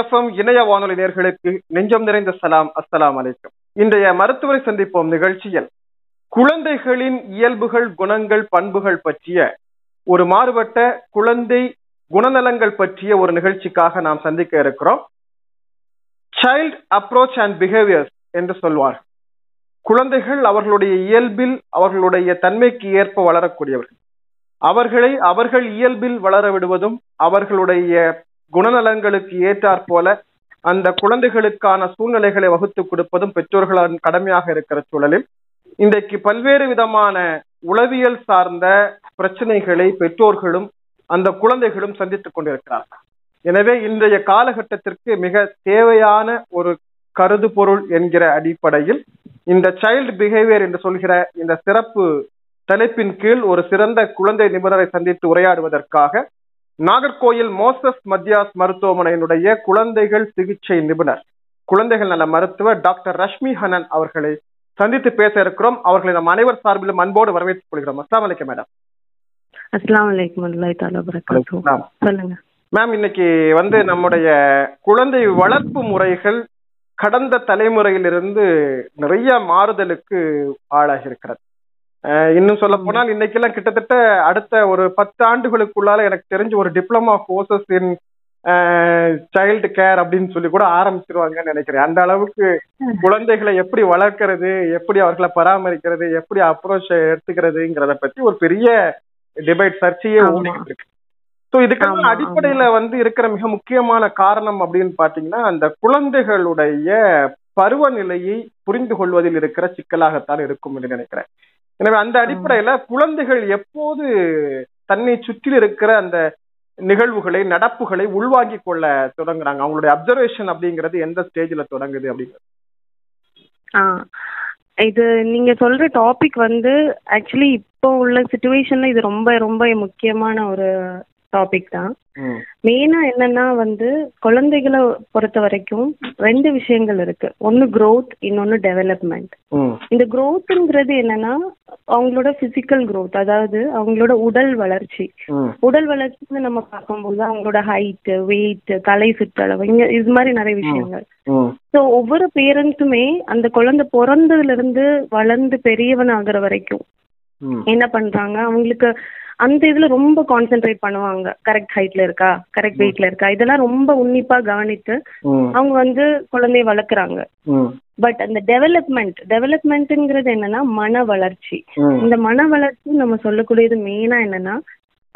FM இணைய வானொலி நேயர்களுக்கு நெஞ்சம் நிறைந்த சலாம். அஸ்ஸலாம் அலைக்கும். இன்றைய மருத்துவரை சந்திப்போம் நிகழ்ச்சியில் குழந்தைகளின் இயல்புகள், குணங்கள், பண்புகள் பற்றிய ஒரு மாறுபட்ட குழந்தை குணநலங்கள் பற்றிய ஒரு நிகழ்ச்சிக்காக நாம் சந்திக்க இருக்கிறோம். சைல்ட் அப்ரோச் அண்ட் பிஹேவியர் என்று சொல்வார்கள். குழந்தைகள் அவர்களுடைய இயல்பில், அவர்களுடைய தன்மைக்கு ஏற்ப வளரக்கூடியவர்கள். அவர்களை அவர்கள் இயல்பில் வளர விடுவதும் அவர்களுடைய குணநலங்களுக்கு ஏற்றாற் போல அந்த குழந்தைகளுக்கான சூழ்நிலைகளை வகுத்து கொடுப்பதும் பெற்றோர்களால் கடமையாக இருக்கிற சூழலில் இன்றைக்கு பல்வேறு விதமான உளவியல் சார்ந்த பிரச்சனைகளை பெற்றோர்களும் அந்த குழந்தைகளும் சந்தித்துக் கொண்டிருக்கிறார்கள். எனவே இன்றைய காலகட்டத்திற்கு மிக தேவையான ஒரு கருதுபொருள் என்கிற அடிப்படையில் இந்த சைல்டு பிஹேவியர் என்று சொல்கிற இந்த சிறப்பு தலைப்பின் கீழ் ஒரு சிறந்த குழந்தை நிபுணரை சந்தித்து உரையாடுவதற்காக நாகர்கோயில் மோசஸ் மத்தியாஸ் மருத்துவமனையினுடைய குழந்தைகள் சிகிச்சை நிபுணர், குழந்தைகள் நல மருத்துவர் டாக்டர் ரஷ்மி ஹனன் அவர்களை சந்தித்து பேச இருக்கிறோம். அவர்களை நம் அனைவர் சார்பிலும் அன்போடு வரவேற்றுக் கொள்கிறோம். அஸ்ஸலாமு அலைக்கும் மேடம். அஸ்ஸலாமு அலைக்கும் அல்லாஹ் தஆலா பரக்காத்துஹு. சொல்லுங்க மேம். இன்னைக்கு வந்து நம்முடைய குழந்தை வளர்ப்பு முறைகள் கடந்த தலைமுறையிலிருந்து நிறைய மாறுதலுக்கு ஆளாகி இருக்கிறது. இன்னும் சொல்ல போனால் இன்னைக்கெல்லாம் கிட்டத்தட்ட அடுத்த ஒரு 10 ஆண்டுகளுக்குள்ளால எனக்கு தெரிஞ்ச ஒரு diploma courses in child care அப்படின்னு சொல்லி கூட ஆரம்பிச்சிருவாங்கன்னு நினைக்கிறேன். அந்த அளவுக்கு குழந்தைகளை எப்படி வளர்க்கறது, எப்படி அவர்களை பராமரிக்கிறது, எப்படி அப்ரோச் எடுத்துக்கிறதுங்கிறத பத்தி ஒரு பெரிய டிபேட், சர்ச்சையே ஓடிக்கிட்டு இருக்கு. ஸோ இதுக்கான அடிப்படையில வந்து இருக்கிற மிக முக்கியமான காரணம் அப்படின்னு பாத்தீங்கன்னா அந்த குழந்தைகளுடைய பருவநிலையை புரிந்து கொள்வதில் இருக்கிற சிக்கலாகத்தான் இருக்கும் என்று நினைக்கிறேன். எனவே அந்த அடிப்படையில குழந்தைகள் எப்போது தன்னை சுற்றில் இருக்கிற அந்த நிகழ்வுகளை, நடப்புகளை உள்வாங்கி கொள்ள தொடங்குறாங்க, அவங்களுடைய அப்சர்வேஷன் அப்படிங்கிறது எந்த ஸ்டேஜ்ல தொடங்குது அப்படிங்கிறது? இது நீங்க சொல்ற டாபிக் வந்து ஆக்சுவலி இப்போ உள்ள சிச்சுவேஷன்ல இது ரொம்ப ரொம்ப முக்கியமான ஒரு டாபிக் தான். மெயினா என்னன்னா வந்து குழந்தைகளை பொறுத்த வரைக்கும் 2 விஷயங்கள் இருக்கு. ஒன்னு growth, இன்னொன்னு டெவலப்மெண்ட். இந்த growthங்கிறது என்னன்னா அவங்களோட பிசிக்கல் growth, அதாவது அவங்களோட உடல் வளர்ச்சி. உடல் வளர்ச்சின்னு நம்ம பார்க்கும்போது அவங்களோட ஹைட், weight, தலை சுற்றளவு, இது மாதிரி நிறைய விஷயங்கள். ஸோ ஒவ்வொரு பேரண்ட்ஸுமே அந்த குழந்தை பிறந்ததுல இருந்து வளர்ந்து பெரியவன் ஆகுற வரைக்கும் என்ன பண்றாங்க, அவங்களுக்கு அந்த இதுல ரொம்ப கான்சென்ட்ரேட் பண்ணுவாங்க. கரெக்ட் ஹைட்ல இருக்கா, கரெக்ட் வெயிட்ல இருக்கா, இதெல்லாம் ரொம்ப உன்னிப்பா கவனித்து அவங்க வந்து குழந்தைய வளர்க்குறாங்க. பட் அந்த டெவலப்மெண்ட்ங்கிறது என்னன்னா மன வளர்ச்சி. இந்த மன வளர்ச்சி நம்ம சொல்லக்கூடியது மெயினா என்னன்னா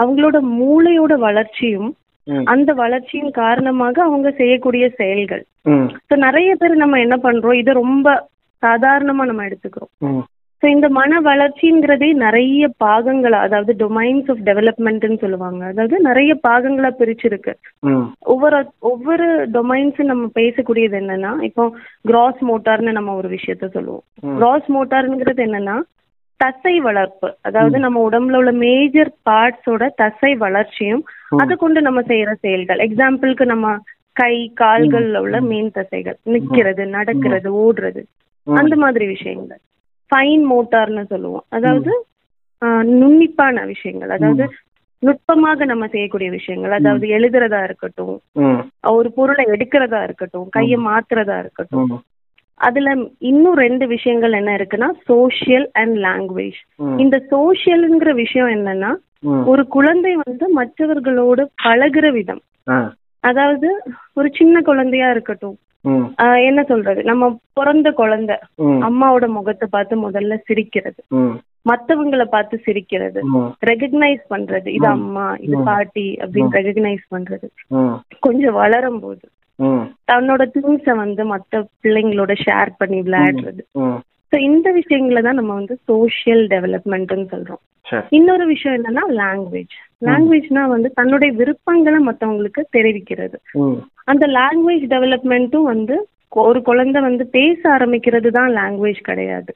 அவங்களோட மூளையோட வளர்ச்சியும் அந்த வளர்ச்சியின் காரணமாக அவங்க செய்யக்கூடிய செயல்கள். ஸோ நிறைய பேர் நம்ம என்ன பண்றோம், இதை ரொம்ப சாதாரணமா நம்ம எடுத்துக்கிறோம். ஸோ இந்த மன வளர்ச்சிங்கிறதே நிறைய பாகங்களா, அதாவது டொமைன்ஸ் ஆஃப் டெவலப்மெண்ட்னு சொல்லுவாங்க, அதாவது நிறைய பாகங்களா பிரிச்சிருக்கு. ஒவ்வொரு டொமைன்ஸும் நம்ம பேசக்கூடியது என்னன்னா இப்போ கிராஸ் மோட்டார்னு நம்ம ஒரு விஷயத்த சொல்லுவோம். கிராஸ் மோட்டார்ங்கிறது என்னன்னா தசை வளர்ப்பு, அதாவது நம்ம உடம்புல உள்ள மேஜர் பார்ட்ஸோட தசை வளர்ச்சியும் அதை கொண்டு நம்ம செய்யற செயல்கள். எக்ஸாம்பிளுக்கு நம்ம கை கால்கள்ல உள்ள மீன் தசைகள், நிக்கிறது, நடக்கிறது, ஓடுறது, அந்த மாதிரி விஷயங்கள். ஃபைன் மோட்டார்னு சொல்லுவோம், அதாவது நுண்ணிப்பான விஷயங்கள், அதாவது நுட்பமாக நம்ம செய்யக்கூடிய விஷயங்கள், அதாவது எழுதுறதா இருக்கட்டும், ஒரு பொருளை எடுக்கிறதா இருக்கட்டும், கையை மாத்துறதா இருக்கட்டும். அதுல இன்னும் 2 விஷயங்கள் என்ன இருக்குன்னா சோஷியல் அண்ட் லாங்குவேஜ். இந்த சோஷியல்ங்கிற விஷயம் என்னன்னா ஒரு குழந்தை வந்து மற்றவர்களோடு பழகுற விதம், அதாவது ஒரு சின்ன குழந்தையா இருக்கட்டும், என்ன சொல்றது, நம்ம பிறந்த குழந்தை அம்மாவோட முகத்தை பார்த்து முதல்ல சிரிக்கிறது, மத்தவங்களை பார்த்து சிரிக்கிறது, ரெகக்னைஸ் பண்றது, இது அம்மா, இது பாட்டி அப்படின்னு ரெகக்னைஸ் பண்றது. கொஞ்சம் வளரும் போது தன்னோட திங்ஸ வந்து மத்த பிள்ளைங்களோட ஷேர் பண்ணி விளையாடுறது. சோ இந்த விஷயங்களை தான் நம்ம வந்து சோஷியல் டெவலப்மெண்ட்னு சொல்றோம். இன்னொரு விஷயம் என்னன்னா லாங்குவேஜ்னா வந்து தன்னுடைய விருப்பங்களை மற்றவங்களுக்கு தெரிவிக்கிறது. அந்த லாங்குவேஜ் டெவலப்மெண்ட்டும் வந்து ஒரு குழந்தை வந்து பேச ஆரம்பிக்கிறது தான் லாங்குவேஜ் கிடையாது.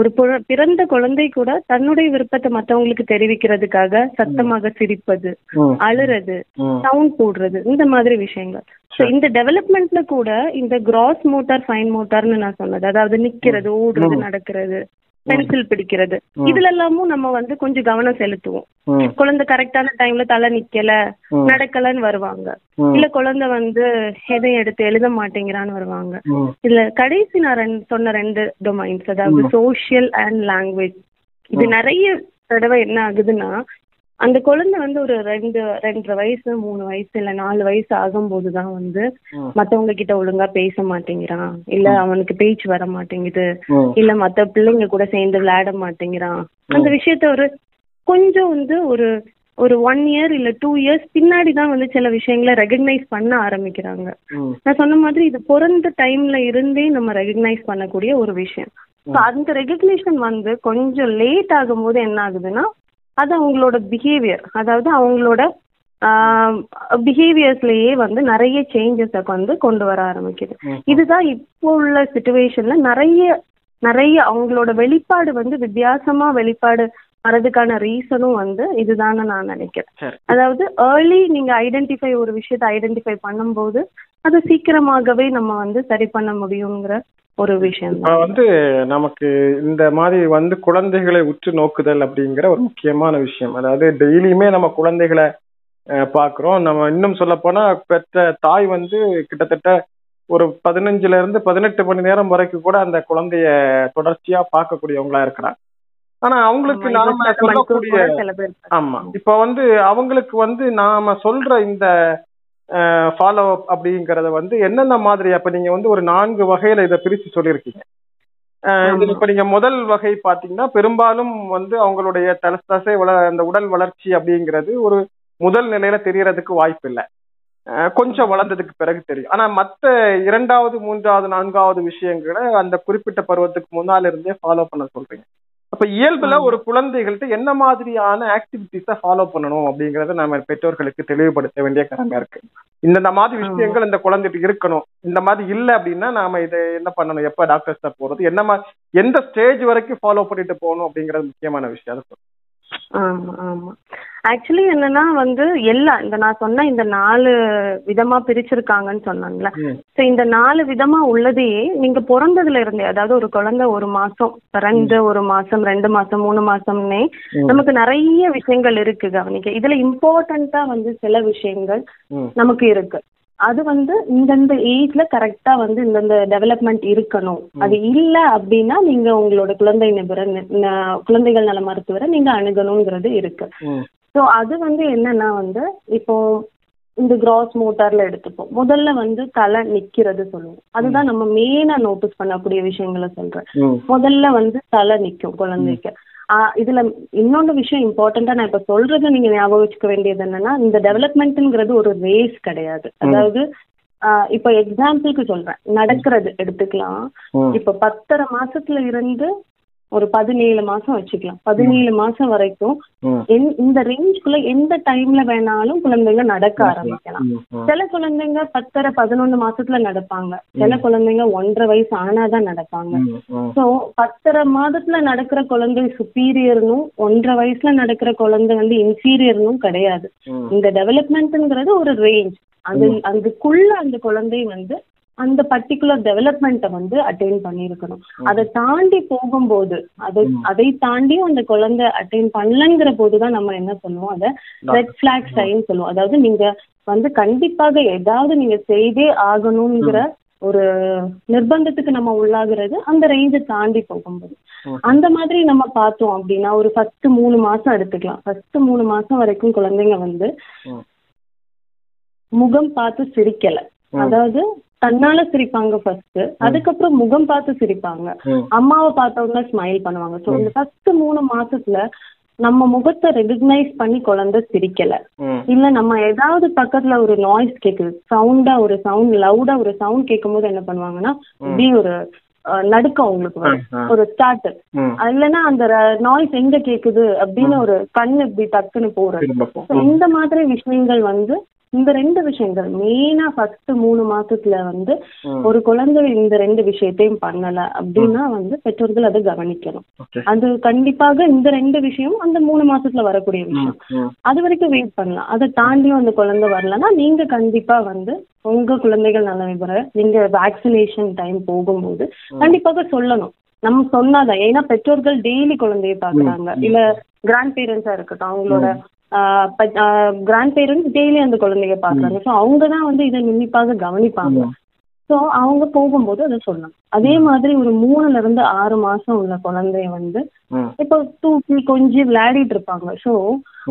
ஒரு பிறந்த குழந்தை கூட தன்னுடைய விருப்பத்தை மற்றவங்களுக்கு தெரிவிக்கிறதுக்காக சத்தமாக சிரிப்பது, அழுறது, சவுண்ட் போடுறது, இந்த மாதிரி விஷயங்கள். இந்த டெவலப்மெண்ட்ல கூட இந்த கிராஸ் மோட்டார், ஃபைன் மோட்டார்னு நான் சொன்னது, அதாவது நிக்கிறது, ஓடுறது, நடக்கிறது, பென்சில் பிடிக்கிறது, இதுல எல்லாமும் நம்ம வந்து கொஞ்சம் கவனம் செலுத்துவோம். குழந்தை கரெக்டான டைம்ல தலை நிக்கல நடக்கலன்னு வருவாங்க, இல்ல குழந்தை வந்து எதையும் எடுத்து எழுத மாட்டேங்கிறான்னு வருவாங்க. இதுல கடைசி நான் சொன்ன ரெண்டு டொமைன்ஸ், அதாவது சோஷியல் அண்ட் லாங்குவேஜ், இது நிறைய தடவை என்ன ஆகுதுன்னா அந்த குழந்தை வந்து ஒரு 2.5 வயசு 3 வயசு இல்ல 4 வயசு ஆகும்போதுதான் வந்து மத்தவங்க கிட்ட ஒழுங்கா பேச மாட்டேங்கிறான், இல்ல அவனுக்கு பேச்சு வர மாட்டேங்குது, இல்ல மத்த பிள்ளைங்க கூட சேர்ந்து விளையாட மாட்டேங்கிறான். அந்த விஷயத்த ஒரு கொஞ்சம் வந்து ஒரு ஒரு 1 year இல்ல 2 years பின்னாடிதான் வந்து சில விஷயங்களை ரெகக்னைஸ் பண்ண ஆரம்பிக்கிறாங்க. நான் சொன்ன மாதிரி இது பிறந்த டைம்ல இருந்தே நம்ம ரெகக்னைஸ் பண்ணக்கூடிய ஒரு விஷயம். அந்த ரெகக்னேஷன் வந்து கொஞ்சம் லேட் ஆகும் போது என்ன ஆகுதுன்னா அது அவங்களோட பிஹேவியர், அதாவது அவங்களோட பிஹேவியர்ஸ்லயே வந்து நிறைய சேஞ்சஸை வந்து கொண்டு வர ஆரம்பிக்குது. இதுதான் இப்போ உள்ள சிச்சுவேஷன்ல நிறைய அவங்களோட வெளிப்பாடு வந்து வித்தியாசமா வெளிப்பாடு வரதுக்கான ரீசனும் வந்து இதுதான்னு நான் நினைக்கிறேன். அதாவது ஏர்லி நீங்க ஒரு விஷயத்தை ஐடென்டிஃபை பண்ணும்போது அது சீக்கிரமாகவே நம்ம வந்து சரி பண்ண முடியுங்கிற ஒரு விஷயம் வந்து நமக்கு இந்த மாதிரி வந்து குழந்தைகளை உற்று நோக்குதல் அப்படிங்கிற ஒரு முக்கியமான விஷயம். அதாவது டெய்லியுமே நம்ம குழந்தைகளை பாக்குறோம். நம்ம இன்னும் சொல்ல போனா பெற்ற தாய் வந்து கிட்டத்தட்ட ஒரு 15ல இருந்து 18 மணி நேரம் வரைக்கும் கூட அந்த குழந்தைய தொடர்ச்சியா பார்க்கக்கூடியவங்களா இருக்கிறாங்க. ஆனா அவங்களுக்கு நாம சொல்லக்கூடிய ஆமா இப்ப வந்து அவங்களுக்கு வந்து நாம சொல்ற இந்த ஃபாலோ அப் அப்படிங்கறத வந்து என்னென்ன மாதிரி அப்ப நீங்க வந்து ஒரு 4 வகையில இதை பிரிச்சு சொல்லியிருக்கீங்க. இப்ப நீங்க முதல் வகை பாத்தீங்கன்னா பெரும்பாலும் வந்து அவங்களுடைய தசை அந்த உடல் வளர்ச்சி அப்படிங்கிறது ஒரு முதல் நிலையில தெரியறதுக்கு வாய்ப்பு இல்லை, கொஞ்சம் வளர்ந்ததுக்கு பிறகு தெரியும். ஆனா மற்ற 2வது 3வது 4வது விஷயங்களை அந்த குறிப்பிட்ட பருவத்துக்கு முன்னால இருந்தே ஃபாலோ பண்ண சொல்றீங்க. அப்ப இயல்புல ஒரு குழந்தைகள்ட்ட என்ன மாதிரியான ஆக்டிவிட்டிஸை ஃபாலோ பண்ணணும் அப்படிங்கறத நம்ம பெற்றோர்களுக்கு தெளிவுபடுத்த வேண்டிய கடமை இருக்கு. இந்த மாதிரி விஷயங்கள் இந்த குழந்தைகிட்ட இருக்கணும், இந்த மாதிரி இல்லை அப்படின்னா நாம இதை என்ன பண்ணணும், எப்ப டாக்டர்ஸ்ட போறது, என்ன மாதிரி எந்த ஸ்டேஜ் வரைக்கும் ஃபாலோ பண்ணிட்டு போகணும் அப்படிங்கறது முக்கியமான விஷயம். அதை ஆக்சுவலி என்னன்னா வந்து எல்லாம் இந்த நான் சொன்ன இந்த 4 விதமா பிரிச்சிருக்காங்கன்னு சொன்னாங்களே, சோ இந்த 4 விதமா உள்ளதையே நீங்க பிறந்ததுல இருந்தே, அதாவது ஒரு குழந்தை 1 மாசம் 1 மாசம் 2 மாசம் 3 மாசம்னே நமக்கு நிறைய விஷயங்கள் இருக்கு கவனிக்க. இதுல இம்பார்ட்டண்டா வந்து சில விஷயங்கள் நமக்கு இருக்கு, அது வந்து இந்தந்த ஏஜ்ல கரெக்டா வந்து இந்தந்த டெவலப்மெண்ட் இருக்கணும். அது இல்ல அப்படின்னா நீங்க உங்களோட குழந்தைகள் நல மருத்துவரை நீங்க அணுகணுங்கிறது இருக்கு. சோ அது வந்து என்னன்னா வந்து இப்போ இந்த கிராஸ் மோட்டார்ல எடுத்துப்போம், முதல்ல வந்து தலை நிக்கிறது சொல்லுவோம், அதுதான் நம்ம மெயினா நோட்டீஸ் பண்ணக்கூடிய விஷயங்களை சொல்றேன். முதல்ல வந்து தலை நிக்கும் குழந்தைக்கு. இதுல இன்னொன்று விஷயம் இம்பார்ட்டண்டா நான் இப்ப சொல்றது நீங்க ஞாபகம் வச்சுக்க வேண்டியது என்னன்னா, இந்த டெவலப்மெண்ட்ங்கிறது ஒரு ரேஸ் கிடையாது. அதாவது இப்ப எக்ஸாம்பிளுக்கு சொல்றேன், நடக்கிறது எடுத்துக்கலாம். இப்ப 10.5 மாசத்துல இருந்து ஒரு 17 மாசம் வச்சுக்கலாம். 17 மாசம் வரைக்கும் இந்த ரேஞ்சுக்குள்ள எந்த டைம்ல வேணாலும் குழந்தைங்க நடக்க ஆரம்பிக்கலாம். சில குழந்தைங்க 10.5 11 மாசத்துல நடப்பாங்க, சில குழந்தைங்க 1.5 வயசு ஆனாதான் நடப்பாங்க. சோ 10.5 மாதத்துல நடக்கிற குழந்தை சுப்பீரியர்னும் 1.5 வயசுல நடக்கிற குழந்தை வந்து இன்ஃபீரியர்னும் கிடையாது. இந்த டெவலப்மெண்ட்ங்கிறது ஒரு ரேஞ்ச், அதுக்குள்ள அந்த குழந்தை வந்து அந்த பர்டிகுலர் டெவலப்மெண்ட்டை வந்து அட்டைன் பண்ணியிருக்கணும். அதை தாண்டி போகும்போது அதை தாண்டியும் அந்த குழந்தை அட்டைன் பண்ணலங்கிற போதுதான் நம்ம என்ன சொல்லுவோம், அதை ரெட் ஃபிளாக் சைன் சொல்லுவோம். அதாவது நீங்க வந்து கண்டிப்பாக ஏதாவது நீங்க செய்தே ஆகணுங்கிற ஒரு நிர்பந்தத்துக்கு நம்ம உள்ளாகிறது அந்த ரேஞ்சை தாண்டி போகும்போது. அந்த மாதிரி நம்ம பார்த்தோம் அப்படின்னா ஒரு 1st 3 மாசம் எடுத்துக்கலாம். 1st 3 மாசம் வரைக்கும் குழந்தைங்க வந்து முகம் பார்த்து சிரிக்கல, அதாவது தன்னால சிரிப்பாங்க ஃபர்ஸ்ட், அதுக்கப்புறம் முகம் பார்த்து சிரிப்பாங்க, அம்மாவை பார்த்தவங்க ஸ்மைல் பண்ணுவாங்க. ஸோ இந்த 1st 3 மாசத்துல நம்ம முகத்தை ரெகக்னைஸ் பண்ணி குழந்தை சிரிக்கல, இல்ல நம்ம ஏதாவது பக்கத்துல ஒரு நாய்ஸ் கேக்குது, லவுடா ஒரு சவுண்ட் கேட்கும் போது என்ன பண்ணுவாங்கன்னா இப்படி ஒரு நடுக்கம் அவங்களுக்கு வரும், ஒரு ஸ்டார்ட், இல்லைன்னா அந்த நாய்ஸ் எங்க கேக்குது அப்படின்னு ஒரு கண் இப்படி டக்குன்னு போறது. இந்த மாதிரி விஷயங்கள் வந்து இந்த 2 விஷயங்கள் மெயினா 1st 3 மாசத்துல வந்து ஒரு குழந்தை இந்த 2 விஷயத்தையும் பண்ணல அப்படின்னா வந்து பெற்றோர்கள் அதை கவனிக்கணும். அது கண்டிப்பாக இந்த 2 விஷயம் அந்த 3 மாசத்துல வரக்கூடிய விஷயம், அது வரைக்கும் வெயிட் பண்ணலாம். அதை தாண்டியும் அந்த குழந்தை வரலன்னா நீங்க கண்டிப்பா வந்து உங்க குழந்தைகள் நல்ல விவரம் நீங்க வேக்சினேஷன் டைம் போகும்போது கண்டிப்பாக சொல்லணும். நம்ம சொன்னாதான். ஏன்னா பெற்றோர்கள் டெய்லி குழந்தைய பாக்குறாங்க, இல்ல கிராண்ட் பேரண்ட்ஸா இருக்கட்டும், அவங்களோட கிராண்ட் பேரண்ட்ஸ் டெய்லி அந்த குழந்தைய பாக்குறாங்க. ஸோ அவங்கதான் வந்து இதை நுண்ணிப்பாக கவனிப்பாங்க. ஸோ அவங்க போகும்போது அதை சொல்லலாம். அதே மாதிரி ஒரு 3 to 6 மாசம் உள்ள குழந்தைய வந்து இப்போ தூக்கி கொஞ்சம் விளையாடிட்டு இருப்பாங்க. ஸோ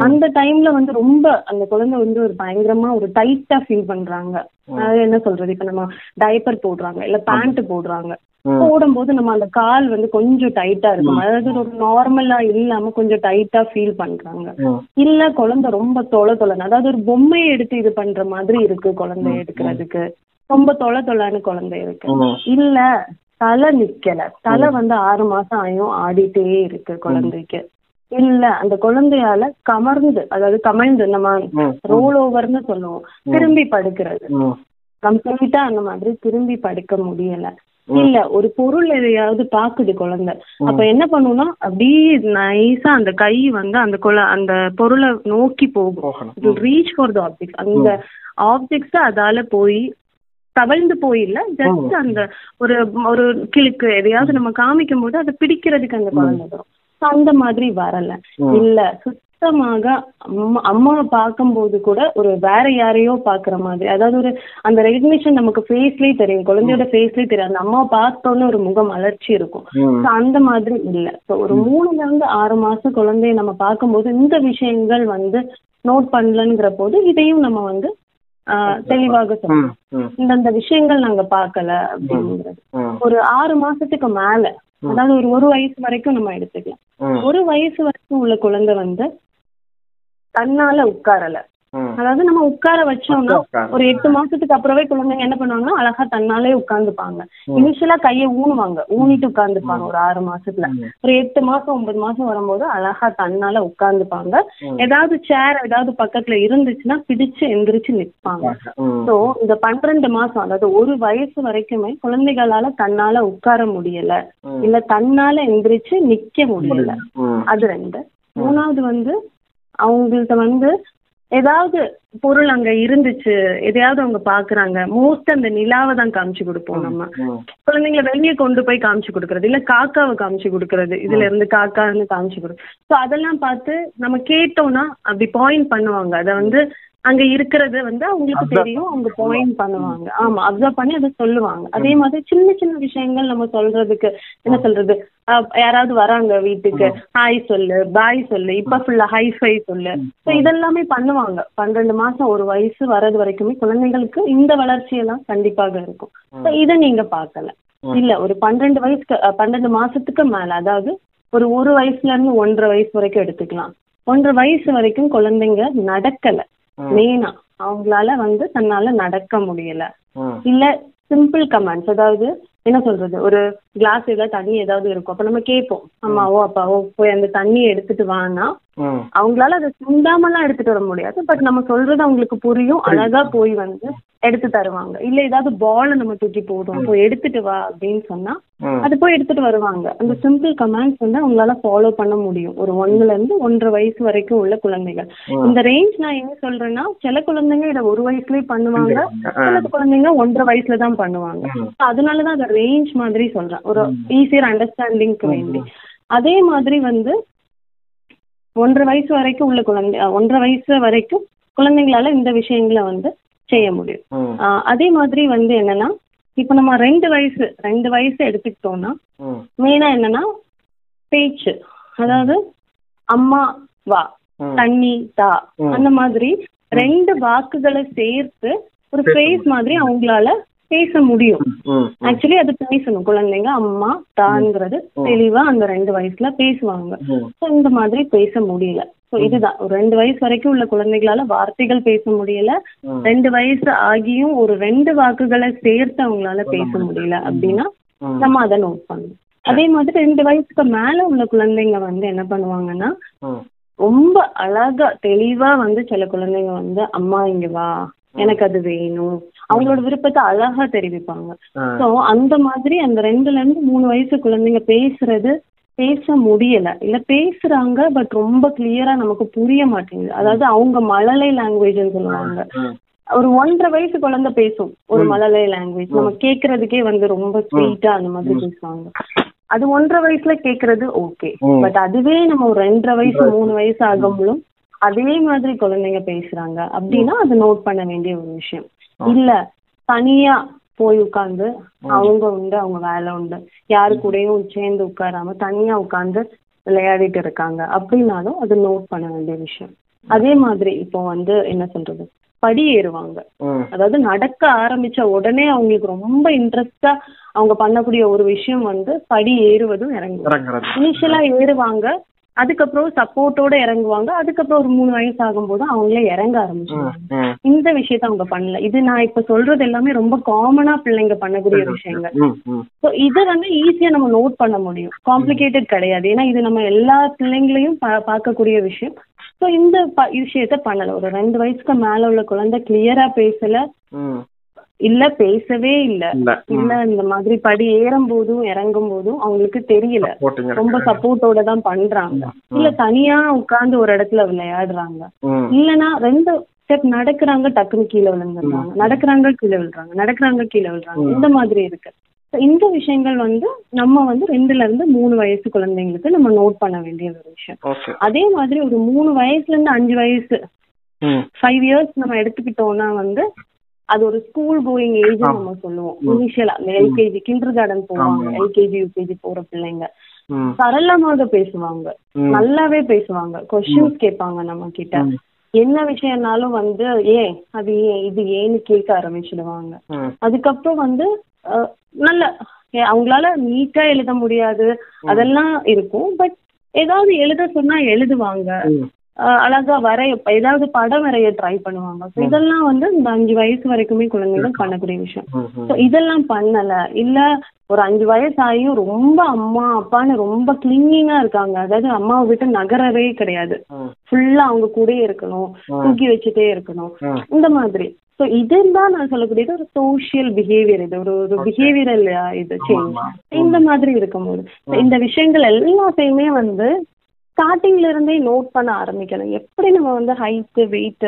அந்த டைம்ல வந்து ரொம்ப அந்த குழந்தை வந்து ஒரு பயங்கரமா ஒரு டைட்டா ஃபீல் பண்றாங்க. என்ன சொல்றது, இப்ப நம்ம டைப்பர் போடுறாங்க இல்ல பேண்ட் போடுறாங்க, போடும்போது நம்ம அந்த கால் வந்து கொஞ்சம் டைட்டா இருக்கும், அதாவது ஒரு நார்மலா இல்லாம கொஞ்சம் டைட்டா ஃபீல் பண்றாங்க. இல்ல குழந்தை ரொம்ப தொலை தொலைன்னு, அதாவது ஒரு பொம்மையை எடுத்து இது பண்ற மாதிரி இருக்கு, குழந்தைய எடுக்கிறதுக்கு ரொம்ப தொலை தொலைன்னு குழந்தை இருக்கு. இல்ல தலை நிக்கல, தலை வந்து 6 மாசம் ஆயும் ஆடிட்டே இருக்கு குழந்தைக்கு. இல்ல அந்த குழந்தையால கமர்ந்து, அதாவது கமழ்ந்து நம்ம ரோல் ஓவர்னு சொல்லுவோம், திரும்பி படுக்கிறது கம்ப்ளீட்டா அந்த மாதிரி திரும்பி படுக்க முடியல. இல்ல ஒரு பொருள் எதையாவது பாக்குது குழந்தை, அப்ப என்ன பண்ணும்னா அப்படியே நைஸா அந்த கை வந்து அந்த பொருளை நோக்கி போகும், ரீச் ஃபார் த ஆப்ஜெக்ட். அந்த ஆப்ஜெக்ட்ஸ் அதால போய் தவழ்ந்து போயில, ஜஸ்ட் அந்த ஒரு ஒரு கிளுக்கு எதையாவது நம்ம காமிக்கும் போது அதை பிடிக்கிறதுக்கு அந்த குழந்தை வரும். அந்த மாதிரி வரல. இல்ல சுத்தமாக அம்மாவை பார்க்கும் போது கூட ஒரு வேற யாரையோ பாக்குற மாதிரி, அதாவது ஒரு அந்த ரெகக்னிஷன் நமக்கு ஃபேஸ்லயே தெரியும், குழந்தையோட ஃபேஸ்லயே தெரியும், அந்த அம்மாவை பார்த்தோன்னு ஒரு முகம் மலர்ச்சி இருக்கும். அந்த மாதிரி இல்ல. ஸோ ஒரு 3 to 6 மாசம் குழந்தைய நம்ம பார்க்கும்போது இந்த விஷயங்கள் வந்து நோட் பண்ணலங்கிற போது இதையும் நம்ம வந்து தெளிவாக சொல்லணும், இந்தந்த விஷயங்கள் நாங்க பாக்கல அப்படிங்கிறது. ஒரு 6 மாசத்துக்கு மேல, அதாவது ஒரு வயசு வரைக்கும் நம்ம எடுத்துக்கலாம், 1 வயசு வரைக்கும் உள்ள குழந்தை வந்து தன்னால உட்காரல, அதாவது நம்ம உட்கார வச்சோம்னா ஒரு 8 மாசத்துக்கு அப்புறவே குழந்தைங்க என்ன பண்ணுவாங்கன்னா அழகா தன்னாலே உட்கார்ந்துப்பாங்க. இனிஷியலா கையை ஊனுவாங்க, ஊனிட்டு உட்கார்ந்துப்பாங்க ஒரு 6 மாசத்துல. ஒரு 8 மாசம் 9 மாசம் வரும்போது அழகா தன்னால உட்கார்ந்துப்பாங்க. ஏதாவது சேர் ஏதாவது பக்கத்துல இருந்துச்சுன்னா பிடிச்சு எந்திரிச்சு நிற்பாங்க. சோ இந்த 12 மாசம், அதாவது 1 வயசு வரைக்குமே குழந்தைகளால தன்னால உட்கார முடியல, இல்ல தன்னால எந்திரிச்சு நிக்க முடியல. அது 2. 3வது வந்து அவங்கள்ட்ட வந்து ஏதாவது பொருள் அங்க இருந்துச்சு, எதையாவது அவங்க பாக்குறாங்க, மோஸ்ட் அந்த நிலாவை தான் காமிச்சு கொடுப்போம் நம்ம குழந்தைங்களை, வெளியே கொண்டு போய் காமிச்சு கொடுக்கறது, இல்ல காக்காவை காமிச்சு கொடுக்கறது, இதுல இருந்து காக்கான்னு காமிச்சு கொடுக்குறது. ஸோ அதெல்லாம் பார்த்து நம்ம கேட்டோம்னா அப்படி பாயிண்ட் பண்ணுவாங்க, அதை வந்து அங்க இருக்கிறது வந்து அவங்களுக்கு தெரியும், அவங்க பாயிண்ட் பண்ணுவாங்க. ஆமா, அப்சர்வ் பண்ணி அதை சொல்லுவாங்க. அதே மாதிரி சின்ன சின்ன விஷயங்கள் நம்ம சொல்றதுக்கு, என்ன சொல்றது, யாராவது வராங்க வீட்டுக்கு, ஹாய் சொல்லு, பாய் சொல்லு, இப்ப ஃபுல்லா ஹைஃபை சொல்லு, இதெல்லாமே பண்ணுவாங்க. 12 மாசம் 1 வயசு வர்றது வரைக்குமே குழந்தைங்களுக்கு இந்த வளர்ச்சியெல்லாம் கண்டிப்பாக இருக்கும். இதை நீங்க பாக்கல. இல்ல ஒரு 12 மாசத்துக்கு மேல, அதாவது ஒரு 1 வயசுல இருந்து 1.5 வயசு வரைக்கும் எடுத்துக்கலாம். 1.5 வயசு வரைக்கும் குழந்தைங்க நடக்கல, மெயினா அவங்களால வந்து தன்னால நடக்க முடியல. இல்ல சிம்பிள் கமாண்ட்ஸ், அதாவது என்ன சொல்றது, ஒரு கிளாஸ் ஏதாவது தண்ணி ஏதாவது இருக்கும், அப்ப நம்ம கேட்போம் அம்மாவோ அப்பாவோ போய் அந்த தண்ணியை எடுத்துட்டு வானா, அவங்களால அதை சுண்டாமலாம் எடுத்துட்டு வர முடியாது, பட் நம்ம சொல்றது அவங்களுக்கு புரியும், அழகா போய் வந்து எடுத்து தருவாங்க. இல்ல ஏதாவது பாலை நம்ம தூக்கி போடுவோம், போய் எடுத்துட்டு வா அப்படின்னு சொன்னா அது போய் எடுத்துட்டு வருவாங்க. அந்த சிம்பிள் கமாண்ட்ஸ் வந்து அவங்களால ஃபாலோ பண்ண முடியும். ஒரு 1ல இருந்து 1.5 வயசு வரைக்கும் உள்ள குழந்தைகள் இந்த ரேஞ்ச். நான் என்ன சொல்றேன்னா, சில குழந்தைங்க இதை 1 வயசுலயே பண்ணுவாங்க, சில குழந்தைங்க 1.5 வயசுலதான் பண்ணுவாங்க. அதனாலதான் அதை ரேஞ்ச் மாதிரி சொல்றேன், ஒரு ஈஸியர் அண்டர்ஸ்டாண்டிங்க்கு வேண்டி. அதே மாதிரி வந்து 1.5 வயசு வரைக்கும் உள்ள குழந்தை, 1.5 வயசு வரைக்கும் குழந்தைங்களால இந்த விஷயங்களை வந்து செய்ய முடியும். அதே மாதிரி வந்து என்னன்னா, இப்ப நம்ம 2 வயசு எடுத்துக்கிட்டோம்னா மெயினா என்னன்னா பேச்சு, அதாவது அம்மா வா, தண்ணி தா, அந்த மாதிரி 2 வாக்குகளை சேர்த்து ஒரு பேஸ் மாதிரி அவங்களால பேச முடியும். ஆக்சுவலி அது பேசணும் குழந்தைங்க, அம்மா தான்ங்கிறது தெளிவா அந்த 2 வயசுல பேசுவாங்க. ஸோ இந்த மாதிரி பேச முடியல. ஸோ இதுதான், ஒரு 2 வயசு வரைக்கும் உள்ள குழந்தைகளால வார்த்தைகள் பேச முடியல. 2 வயசு ஆகியும் ஒரு 2 வாக்குகளை சேர்த்து அவங்களால பேச முடியல அப்படின்னா நம்ம அதை நோட் பண்ணணும். அதே மாதிரி 2 வயசுக்கு மேல உள்ள குழந்தைங்க வந்து என்ன பண்ணுவாங்கன்னா, ரொம்ப அழகா தெளிவா வந்து சில குழந்தைங்க வந்து அம்மா இங்க வா, எனக்கு அது வேணும், அவங்களோட விருப்பத்தை அழகா தெரிவிப்பாங்க. சோ அந்த மாதிரி அந்த 2ல இருந்து 3 வயசு குழந்தைங்க பேசுறது பேச முடியல, இல்ல பேசுறாங்க பட் ரொம்ப கிளியரா நமக்கு புரிய மாட்டேங்குது, அதாவது அவங்க மழலை லாங்குவேஜ்னு சொல்லுவாங்க. ஒரு 1.5 வயசு குழந்தை பேசும் ஒரு மழலை லாங்குவேஜ், நம்ம கேட்கறதுக்கே வந்து ரொம்ப ஸ்வீட்டா அந்த மாதிரி பேசுவாங்க. அது 1.5 வயசுல கேக்குறது ஓகே. பட் அதுவே நம்ம ஒரு 2.5 வயசு 3 வயசு ஆகும்போது அதே மாதிரி குழந்தைங்க பேசுறாங்க அப்படின்னா அது நோட் பண்ண வேண்டிய ஒரு விஷயம். இல்ல தனியா போய் உட்கார்ந்து அவங்க உண்டு அவங்க வேலை உண்டு யாரு கூடயும் சேர்ந்து உட்காராம தனியா உட்கார்ந்து விளையாடிட்டு இருக்காங்க அப்படின்னாலும் அது நோட் பண்ண வேண்டிய விஷயம். அதே மாதிரி இப்போ வந்து என்ன சொல்றது, படி ஏறுவாங்க, அதாவது நடக்க ஆரம்பிச்ச உடனே அவங்களுக்கு ரொம்ப இன்ட்ரெஸ்டா அவங்க பண்ணக்கூடிய ஒரு விஷயம் வந்து படி ஏறுவதும் இறங்குவாங்க. இனிஷியலா ஏறுவாங்க, அதுக்கப்புறம் சப்போர்ட்டோட இறங்குவாங்க, அதுக்கப்புறம் ஒரு 3 வயசு ஆகும் போது அவங்களே இறங்க ஆரம்பிச்சுவாங்க. இந்த விஷயத்த அவங்க பண்ணல. இது நான் இப்ப சொல்றது எல்லாமே ரொம்ப காமனா பிள்ளைங்க பண்ணக்கூடிய விஷயங்கள். இதை வந்து ஈஸியா நம்ம நோட் பண்ண முடியும், காம்ப்ளிகேட்டட் கிடையாது. ஏன்னா இது நம்ம எல்லா பிள்ளைங்களையும் பார்க்கக்கூடிய விஷயம். ஸோ இந்த விஷயத்த பண்ணல. ஒரு 2 வயசுக்கு மேல உள்ள குழந்தை கிளியரா பேசல, இல்ல பேசவே இல்ல, இல்ல இந்த மாதிரி படி ஏறும் போதும் இறங்கும் போதும் அவங்களுக்கு தெரியல, ரொம்ப சப்போர்ட்டோட தான் பண்றாங்க, இல்ல தனியா உட்கார்ந்து ஒரு இடத்துல விளையாடுறாங்க, இல்லன்னா 2 ஸ்டெப் நடக்கிறாங்க டக்குனு கீழே விழுந்துடுறாங்க, நடக்கிறாங்க கீழே விழுறாங்க, நடக்கிறாங்க கீழே விழுறாங்க, இந்த மாதிரி இருக்கு. இந்த விஷயங்கள் வந்து நம்ம வந்து 2ல இருந்து 3 வயசு குழந்தைங்களுக்கு நம்ம நோட் பண்ண வேண்டிய ஒரு விஷயம். அதே மாதிரி ஒரு 3 வயசுல இருந்து 5 வயசு 5 இயர்ஸ் நம்ம எடுத்துக்கிட்டோம்னா வந்து அது ஒரு ஸ்கூல் கோயிங் ஏஜ் நம்ம சொல்லுவோம். இனிஷியலா எல்கேஜி கிண்டர் கார்டன் போவாங்க, எல்கேஜி யூகேஜி போற பிள்ளைங்க சரளமாக பேசுவாங்க, நல்லாவே பேசுவாங்க, கொஸ்டின்ஸ் கேட்பாங்க நம்ம கிட்ட, என்ன விஷயம்னாலும் வந்து ஏன் அது ஏன் இது ஏன்னு கேட்க ஆரம்பிச்சிடுவாங்க. அதுக்கப்புறம் வந்து நல்ல அவங்களால நீட்டா எழுத முடியாது அதெல்லாம் இருக்கும், பட் ஏதாவது எழுத சொன்னா எழுதுவாங்க, அழகா வரைய ஏதாவது படம் வரைய ட்ரை பண்ணுவாங்க. இதெல்லாம் வந்து இந்த 5 வயசு வரைக்குமே குழந்தைகள் பண்ணக்கூடிய விஷயம். இதெல்லாம் பண்ணல, இல்ல ஒரு 5 வயசு ஆகியும் ரொம்ப அம்மா அப்பான்னு ரொம்ப கிளிங்கிங்கா இருக்காங்க, அதாவது அம்மாவை விட்டு நகரவே கிடையாது, ஃபுல்லா அவங்க கூடயே இருக்கணும், தூக்கி வச்சுட்டே இருக்கணும், இந்த மாதிரி. ஸோ இதுதான் நான் சொல்லக்கூடியது ஒரு சோசியல் பிஹேவியர், இது ஒரு ஒரு பிஹேவியரல் இது சேஞ்ச். இந்த மாதிரி இருக்கும்போது இந்த விஷயங்கள் எல்லாத்தையுமே வந்து ஸ்டார்டிங்ல இருந்தே நோட் பண்ண ஆரம்பிக்கணும். எப்படி நம்ம வந்து ஹைட் வெயிட்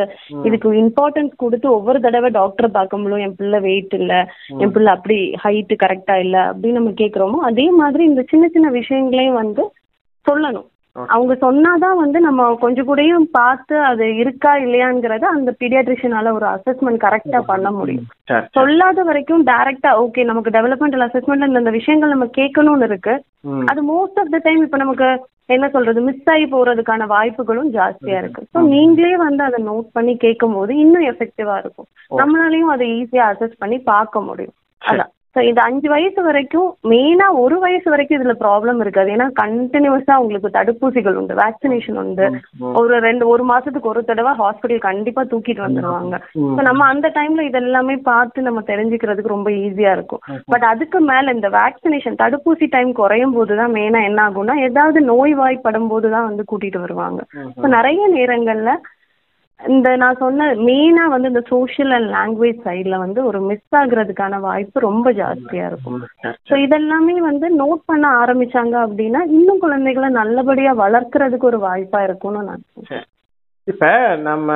இதுக்கு இம்பார்ட்டன்ஸ் கொடுத்து ஒவ்வொரு தடவை டாக்டர் பார்க்கும்போது என் பிள்ளை வெயிட் இல்லை, என் பிள்ளை அப்படி ஹைட்டு கரெக்டா இல்லை அப்படின்னு நம்ம கேட்குறோமோ அதே மாதிரி இந்த சின்ன சின்ன விஷயங்களையும் வந்து சொல்லணும். அவங்க சொன்னாதான் வந்து நம்ம கொஞ்சம் கூடயும் பார்த்து அது இருக்கா இல்லையாங்கிறத அந்த பீடியாட்ரிஷியனால ஒரு அசஸ்மெண்ட் கரெக்டா பண்ண முடியும். சொல்லாத வரைக்கும் டைரக்டா ஓகே நமக்கு டெவலப்மெண்டல் அசஸ்மெண்ட்ல இந்த விஷயங்கள் நம்ம கேட்கணும்னு இருக்கு. அது மோஸ்ட் ஆஃப் த டைம் இப்ப நமக்கு என்ன சொல்றது மிஸ் ஆகி போறதுக்கான வாய்ப்புகளும் ஜாஸ்தியா இருக்கு. ஸோ நீங்களே வந்து அதை நோட் பண்ணி கேட்கும் போது இன்னும் எஃபெக்டிவா இருக்கும், நம்மளாலையும் அதை ஈஸியா அசஸ் பண்ணி பார்க்க முடியும். அதான் இந்த 5 வயசு வரைக்கும் மெயினா 1 வயசு வரைக்கும் இதுல ப்ராப்ளம் இருக்காது. ஏன்னா கண்டினியூஸா உங்களுக்கு தடுப்பூசிகள் உண்டு, வேக்சினேஷன் உண்டு, ஒரு 1 மாசத்துக்கு ஒரு தடவை ஹாஸ்பிட்டல் கண்டிப்பா தூக்கிட்டு வந்துருவாங்க. நம்ம அந்த டைம்ல இதெல்லாமே பார்த்து நம்ம தெரிஞ்சுக்கிறதுக்கு ரொம்ப ஈஸியா இருக்கும். பட் அதுக்கு மேல இந்த வேக்சினேஷன் தடுப்பூசி டைம் குறையும் போதுதான் மெயினா என்ன ஆகும்னா ஏதாவது நோய் வாய்ப்படும் போதுதான் வந்து கூட்டிட்டு வருவாங்க. நிறைய நேரங்கள்ல இந்த நான் சொன்ன மெயினா வந்து இந்த சோஷியல் அண்ட் லாங்குவேஜ் சைட்ல வந்து ஒரு மிஸ் ஆகுறதுக்கான வாய்ப்பு ரொம்ப ஜாஸ்தியா இருக்கும். ஸோ இதெல்லாமே வந்து நோட் பண்ண ஆரம்பிச்சாங்க அப்படின்னா இன்னும் குழந்தைகளை நல்லபடியா வளர்க்கறதுக்கு ஒரு வாய்ப்பா இருக்கும்னு நான் நினைக்கிறேன். இப்ப நம்ம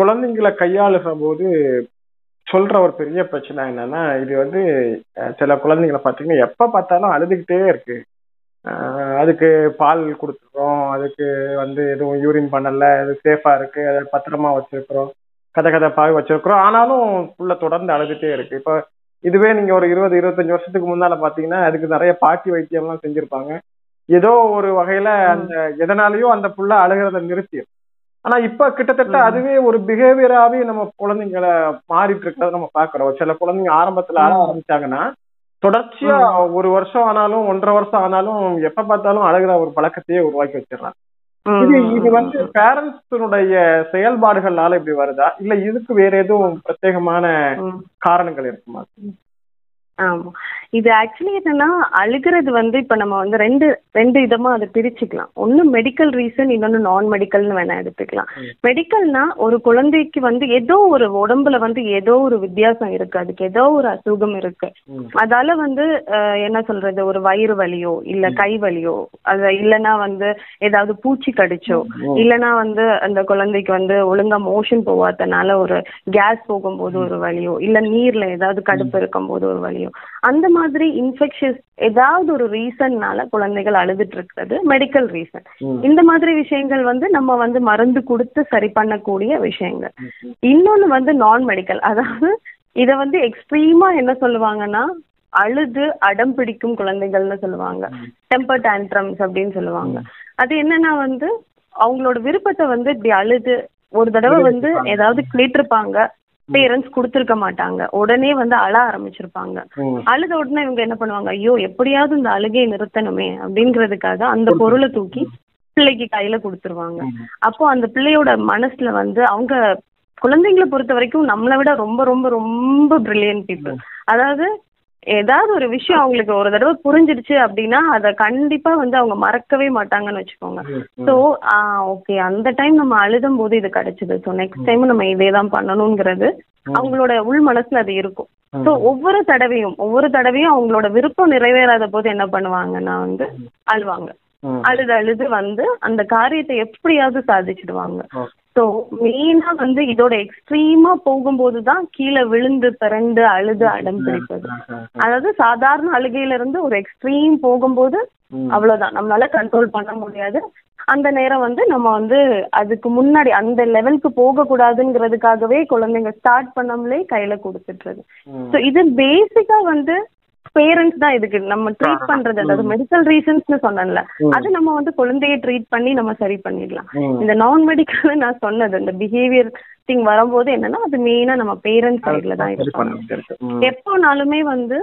குழந்தைங்களை கையாளுகிற போது சொல்ற ஒரு பெரிய பிரச்சனை என்னன்னா, இது வந்து சில குழந்தைங்களை பாத்தீங்கன்னா எப்ப பார்த்தாலும் அழுதுகிட்டே இருக்கு, அதுக்கு பால் கொடுத்துருக்கோம், அதுக்கு வந்து எதுவும் யூரின் பண்ணல, அது சேஃபா இருக்கு, அதை பத்திரமா வச்சிருக்கிறோம், கதகதப்பாக வச்சிருக்கிறோம், ஆனாலும் உள்ள தொடர்ந்து அழுதுட்டே இருக்கு. இப்போ இதுவே நீங்க ஒரு 20-25 வருஷத்துக்கு முன்னால பாத்தீங்கன்னா அதுக்கு நிறைய பாட்டி வைத்தியம்லாம் செஞ்சிருப்பாங்க, ஏதோ ஒரு வகையில அந்த எதனாலையும் அந்த புள்ள அழுகிறத நிறுத்திடும். ஆனா இப்ப கிட்டத்தட்ட அதுவே ஒரு பிஹேவியராவே நம்ம குழந்தைங்களை மாறிட்டு இருக்கிறத நம்ம பாக்குறோம். சில குழந்தைங்க ஆரம்பத்துல அழ ஆரம்பிச்சாங்கன்னா தொடர்ச்சியா 1 வருஷம் ஆனாலும் 1.5 வருஷம் ஆனாலும் எப்ப பார்த்தாலும் அழகிற ஒரு பழக்கத்தையே உருவாக்கி வச்சிடறாங்க. இது வந்து பேரண்ட்ஸுடைய செயல்பாடுகள்னால இப்படி வருதா, இல்ல இதுக்கு வேற எதுவும் பிரத்யேகமான காரணங்கள் இருக்குமா? ஆமா, இது ஆக்சுவலி என்னன்னா அழுகிறது வந்து இப்ப நம்ம வந்து ரெண்டு விதமா அதை பிரிச்சுக்கலாம். ஒன்னு மெடிக்கல் ரீசன், இன்னொன்னு நான் மெடிக்கல்னு வேணா எடுத்துக்கலாம். மெடிக்கல்னா ஒரு குழந்தைக்கு வந்து ஏதோ ஒரு உடம்புல வந்து ஏதோ ஒரு வித்தியாசம் இருக்கு, அதுக்கு ஏதோ ஒரு அசுகம் இருக்கு, அதால வந்து என்ன சொல்றது ஒரு வயிறு வலியோ இல்ல கை வலியோ அது இல்லைன்னா வந்து ஏதாவது பூச்சி கடிச்சோ இல்லைன்னா வந்து அந்த குழந்தைக்கு வந்து ஒழுங்கா மோஷன் போகாதனால ஒரு கேஸ் போகும்போது ஒரு வலியோ இல்ல நீர்ல ஏதாவது கடுப்பு இருக்கும் போது ஒரு வலியோ முடியும். அந்த மாதிரி இன்ஃபெக்ஷஸ் ஏதாவது ஒரு ரீசன்னால குழந்தைகள் அழுதுட்டு இருக்கிறது மெடிக்கல் ரீசன். இந்த மாதிரி விஷயங்கள் வந்து நம்ம வந்து மருந்து கொடுத்து சரி பண்ணக்கூடிய விஷயங்கள். இன்னொன்னு வந்து நான் மெடிக்கல், அதாவது இதை வந்து எக்ஸ்ட்ரீமா என்ன சொல்லுவாங்கன்னா அழுது அடம் பிடிக்கும் குழந்தைகள்னு சொல்லுவாங்க, டெம்பர் டேண்ட்ரம்ஸ் அப்படின்னு சொல்லுவாங்க. அது என்னன்னா வந்து அவங்களோட விருப்பத்தை வந்து இப்படி அழுது ஒரு தடவை வந்து ஏதாவது கேட்டிருப்பாங்க, பேரண்ட்ஸ் கொடுத்துருக்க மாட்டாங்க, உடனே வந்து அழ ஆரம்பிச்சிருப்பாங்க. அழுத உடனே இவங்க என்ன பண்ணுவாங்க, ஐயோ எப்படியாவது இந்த அழுகையை நிறுத்தணுமே அப்படிங்கிறதுக்காக அந்த பொருளை தூக்கி பிள்ளைக்கு கையில கொடுத்துருவாங்க. அப்போ அந்த பிள்ளையோட மனசுல வந்து அவங்க குழந்தைங்களை பொறுத்த வரைக்கும் நம்மளை விட ரொம்ப ரொம்ப ரொம்ப பிரில்லியன்ட் பீப்புள். அதாவது ஏதாவது ஒரு விஷயம் அவங்களுக்கு ஒரு தடவை புரிஞ்சிருச்சு அப்படின்னா அதை கண்டிப்பா வந்து அவங்க மறக்கவே மாட்டாங்கன்னு வச்சுக்கோங்க. ஸோ ஓகே அந்த டைம் நம்ம அழுதும் போது இது கிடைச்சது, ஸோ நெக்ஸ்ட் டைம் நம்ம இதே தான் பண்ணணுங்கிறது அவங்களோட உள் மனசுல அது இருக்கும். ஸோ ஒவ்வொரு தடவையும் அவங்களோட விருப்பம் நிறைவேறாத போது என்ன பண்ணுவாங்கன்னா வந்து அழுவாங்க. அழுது வந்து அந்த காரியத்தை எப்படியாவது சாதிச்சிடுவாங்க. ஸோ மெயினா வந்து இதோட எக்ஸ்ட்ரீமா போகும்போதுதான் கீழே விழுந்து பிறண்டு அழுது அடம் பிடிப்பது. அதாவது சாதாரண அழுகையில இருந்து ஒரு எக்ஸ்ட்ரீம் போகும்போது அவ்வளவுதான், நம்மளால கண்ட்ரோல் பண்ண முடியாது. அந்த நேரம் வந்து நம்ம வந்து அதுக்கு முன்னாடி அந்த லெவலுக்கு போக கூடாதுங்கிறதுக்காகவே குழந்தைங்க ஸ்டார்ட் பண்ணாமலே கையில கொடுத்துட்டுறது. ஸோ இது பேசிக்கா வந்து பேரண்ட்ஸ் தான் இதுக்கு நம்ம ட்ரீட் பண்றது. அதாவது மெடிக்கல் ரீசன்ஸ்னு சொன்னல, அது நம்ம வந்து குழந்தைய ட்ரீட் பண்ணி நம்ம சரி பண்ணிடலாம். இந்த நான் மெடிக்கல் நான் சொன்னது இந்த பிஹேவியர் திங் வரும்போது என்னன்னா அது மெயினா நம்ம பேரண்ட்ஸ் சைட்ல தான் இருக்கும். எப்போனாலுமே வந்து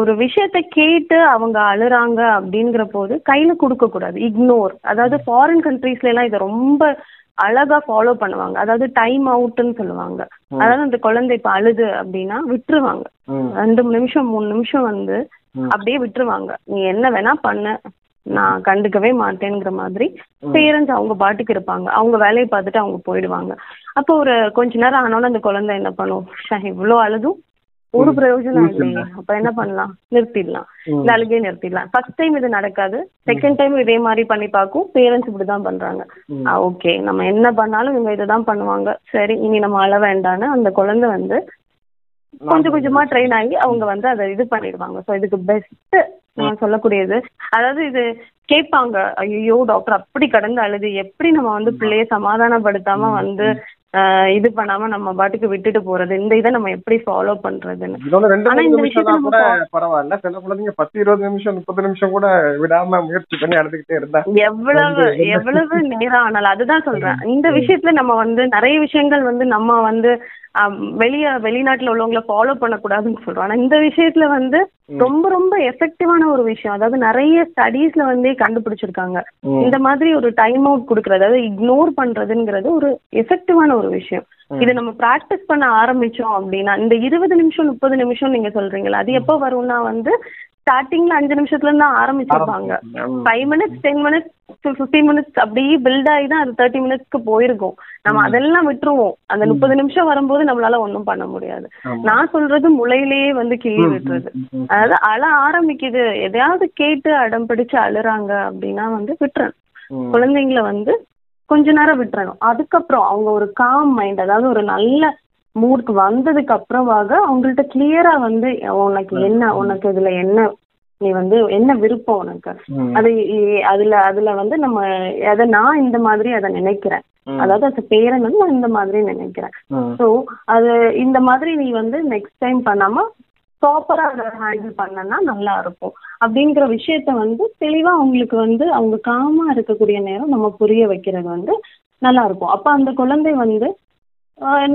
ஒரு விஷயத்த கேட்டு அவங்க அழுறாங்க அப்படிங்கிற போது கையில கொடுக்க கூடாது, இக்னோர். அதாவது ஃபாரின் கண்ட்ரீஸ்ல எல்லாம் இதை ரொம்ப அழகா ஃபாலோ பண்ணுவாங்க. அதாவது டைம் அவுட்னு சொல்லுவாங்க. அதாவது அந்த குழந்தை இப்ப அழுது அப்படின்னா விட்டுருவாங்க, 2 நிமிஷம் 3 நிமிஷம் வந்து அப்படியே விட்டுருவாங்க. நீ என்ன வேணா பண்ண, நான் கண்டுக்கவே மாட்டேங்கிற மாதிரி பேரண்ட்ஸ் அவங்க பாட்டுக்கு இருப்பாங்க, அவங்க வேலையை பார்த்துட்டு அவங்க போயிடுவாங்க. அப்போ ஒரு கொஞ்ச நேரம் ஆனாலும் அந்த குழந்தை என்ன பண்ணுவோம், இவ்வளோ அழுதும் ஒரு பிரயோஜனம் இல்லையே, அப்ப என்ன பண்ணலாம், நிறுத்திடலாம், இந்த அழுகையை நிறுத்திடலாம். ஃபர்ஸ்ட் டைம் இது நடக்காது, செகண்ட் டைம் இதே மாதிரி பண்ணி பார்க்கும். பேரண்ட்ஸ் இப்படிதான் பண்றாங்க, ஓகே நம்ம என்ன பண்ணாலும் இவங்க இதுதான் பண்ணுவாங்க, சரி இனி நம்ம அழ வேண்டான்னு அந்த குழந்தை வந்து கொஞ்சம் கொஞ்சமா ட்ரெயின் ஆகி அவங்க வந்து அதை இது பண்ணிடுவாங்க. ஸோ இதுக்கு பெஸ்ட் நான் சொல்லக்கூடியது, அதாவது இது கேட்பாங்க, ஐயோ டாக்டர் அப்படி கடந்து அழுது எப்படி நம்ம வந்து பிள்ளைய சமாதானப்படுத்தாம வந்து இது பண்ணாம நம்ம பாட்டுக்கு விட்டுட்டு போறது, இந்த இதை நம்ம எப்படி ஃபாலோ பண்றதுன்னு. பரவாயில்ல, சில குழந்தைங்க 10, 20 நிமிஷம் 30 நிமிஷம் கூட விடாம முயற்சி பண்ணி அழுதுகிட்டே இருந்தா எவ்வளவு நேரம் ஆனாலும். அதுதான் சொல்றேன், இந்த விஷயத்துல நம்ம வந்து நிறைய விஷயங்கள் வந்து நம்ம வந்து வெளிநாட்டுல உள்ளவங்களை ஃபாலோ பண்ணக்கூடாதுன்னு சொல்றோம். ஆனா இந்த விஷயத்துல வந்து ரொம்ப ரொம்ப எஃபெக்டிவான ஒரு விஷயம். அதாவது நிறைய ஸ்டடீஸ்ல வந்து கண்டுபிடிச்சிருக்காங்க இந்த மாதிரி ஒரு டைம் அவுட் கொடுக்கறது, அதாவது இக்னோர் பண்றதுங்கிறது ஒரு எஃபெக்டிவான ஒரு விஷயம். இதை நம்ம பிராக்டிஸ் பண்ண ஆரம்பிச்சோம் அப்படின்னா இந்த 20 நிமிஷம் 30 நிமிஷம் நீங்க சொல்றீங்களா, அது எப்போ வரும்னா வந்து ஸ்டார்டிங்ல 5 நிமிஷத்துல இருந்து ஆரம்பிச்சிருப்பாங்க, 5 minutes 10 minutes 15 minutes அப்படியே பில்ட் ஆகி தான் அது 30 minutesக்கு போயிருக்கும். நம்ம அதெல்லாம் விட்டுருவோம், அந்த 30 நிமிஷம் வரும்போது நம்மளால ஒன்றும் பண்ண முடியாது. நான் சொல்றது முளையிலேயே வந்து கிள்ளி விட்டுறது. அதாவது அழ ஆரம்பிக்குது, எதையாவது கேட்டு அடம் பிடிச்சு அழுறாங்க அப்படின்னா வந்து விட்டுறணும், குழந்தைங்கள வந்து கொஞ்ச நேரம் விட்டுறணும். அதுக்கப்புறம் அவங்க ஒரு காம் மைண்ட், அதாவது ஒரு நல்ல மூடுக்கு வந்ததுக்கு அப்புறமாக அவங்கள்ட்ட கிளியரா வந்து உனக்கு இதுல என்ன, நீ வந்து என்ன விருப்பம் உனக்கு, அது அதுல வந்து நம்ம அதை நான் இந்த மாதிரி அதை நினைக்கிறேன், அதாவது அது பேரன் வந்து நான் இந்த மாதிரி நினைக்கிறேன், ஸோ அது இந்த மாதிரி நீ வந்து நெக்ஸ்ட் டைம் பண்ணாம ப்ராப்பரா அதை ஹேண்டில் பண்ணனா நல்லா இருக்கும் அப்படிங்கிற விஷயத்த வந்து தெளிவா அவங்களுக்கு வந்து அவங்க காமா இருக்கக்கூடிய நேரம் நம்ம புரிய வைக்கிறது வந்து நல்லா இருக்கும். அப்ப அந்த குழந்தை வந்து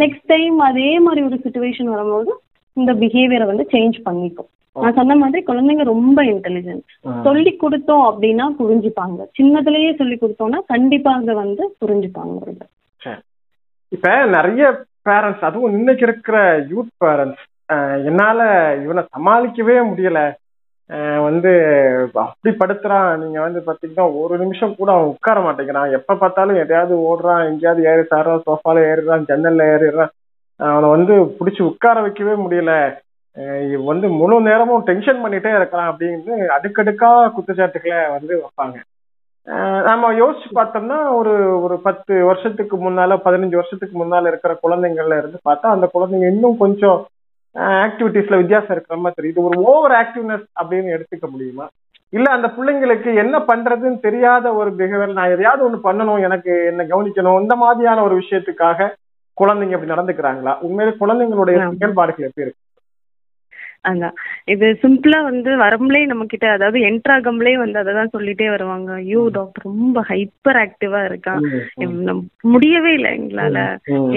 நெக்ஸ்ட் டைம் அதே மாதிரி ஒரு சிச்சுவேஷன் வரும்போது இந்த பிஹேவியரை வந்து சேஞ்ச் பண்ணிக்கும். நான் சொன்ன மாதிரி குழந்தைங்க ரொம்ப இன்டெலிஜென்ட், சொல்லி கொடுத்தோம் அப்படின்னா புரிஞ்சுப்பாங்க. சின்னதுலயே சொல்லி கொடுத்தோம்னா கண்டிப்பாக வந்து புரிஞ்சுப்பாங்க. இப்ப நிறைய பேரண்ட்ஸ், அதுவும் இன்னைக்கு இருக்கிற யூத் பேரண்ட்ஸ், என்னால இவனை சமாளிக்கவே முடியல, வந்து அப்படி படுத்துறான், நீங்க வந்து பாத்தீங்கன்னா 1 நிமிஷம் கூட அவன் உட்கார மாட்டேங்கிறான், எப்ப பார்த்தாலும் எதையாவது ஓடுறான், எங்கேயாவது ஏறி சாரான், சோஃபால ஏறிடுறான், ஜன்னல்ல ஏறிடுறான், அவனை வந்து பிடிச்சி உட்கார வைக்கவே முடியல, வந்து முழு நேரமும் டென்ஷன் பண்ணிட்டே இருக்கிறான் அப்படின்னு அடுக்கடுக்கா குத்துச்சாட்டுக்களை வந்து வைப்பாங்க. நம்ம யோசிச்சு பார்த்தோம்னா ஒரு 10 வருஷத்துக்கு முன்னால 15 வருஷத்துக்கு முன்னால இருக்கிற குழந்தைங்கள்ல இருந்து பார்த்தா அந்த குழந்தைங்க இன்னும் கொஞ்சம் ஆக்டிவிட்டிஸ்ல வித்தியாசம் இருக்கிற மாதிரி தெரியும். இது ஒரு ஓவர் ஆக்டிவ்னஸ் அப்படின்னு எடுத்துக்க முடியுமா? இல்ல அந்த பிள்ளைங்களுக்கு என்ன பண்றதுன்னு தெரியாத ஒரு பிஹேவியர், நான் எதையாவது ஒண்ணு பண்ணணும், எனக்கு என்ன கவனிக்கணும், இந்த மாதிரியான ஒரு விஷயத்துக்காக குழந்தைங்க அப்படி நடந்துக்கிறாங்களா? உண்மையிலே குழந்தைங்களுடைய செயல்பாடுகள் எப்படி இருக்கு? அதான் இது சிம்பிளா வரம்புலே நம்ம கிட்ட, அதாவது என்ட்ராகம்லே அதான் சொல்லிட்டே வருவாங்க, ஐயோ டாக்டர் ரொம்ப ஹைப்பர் ஆக்டிவா இருக்கான், முடியவே இல்லை எங்களால,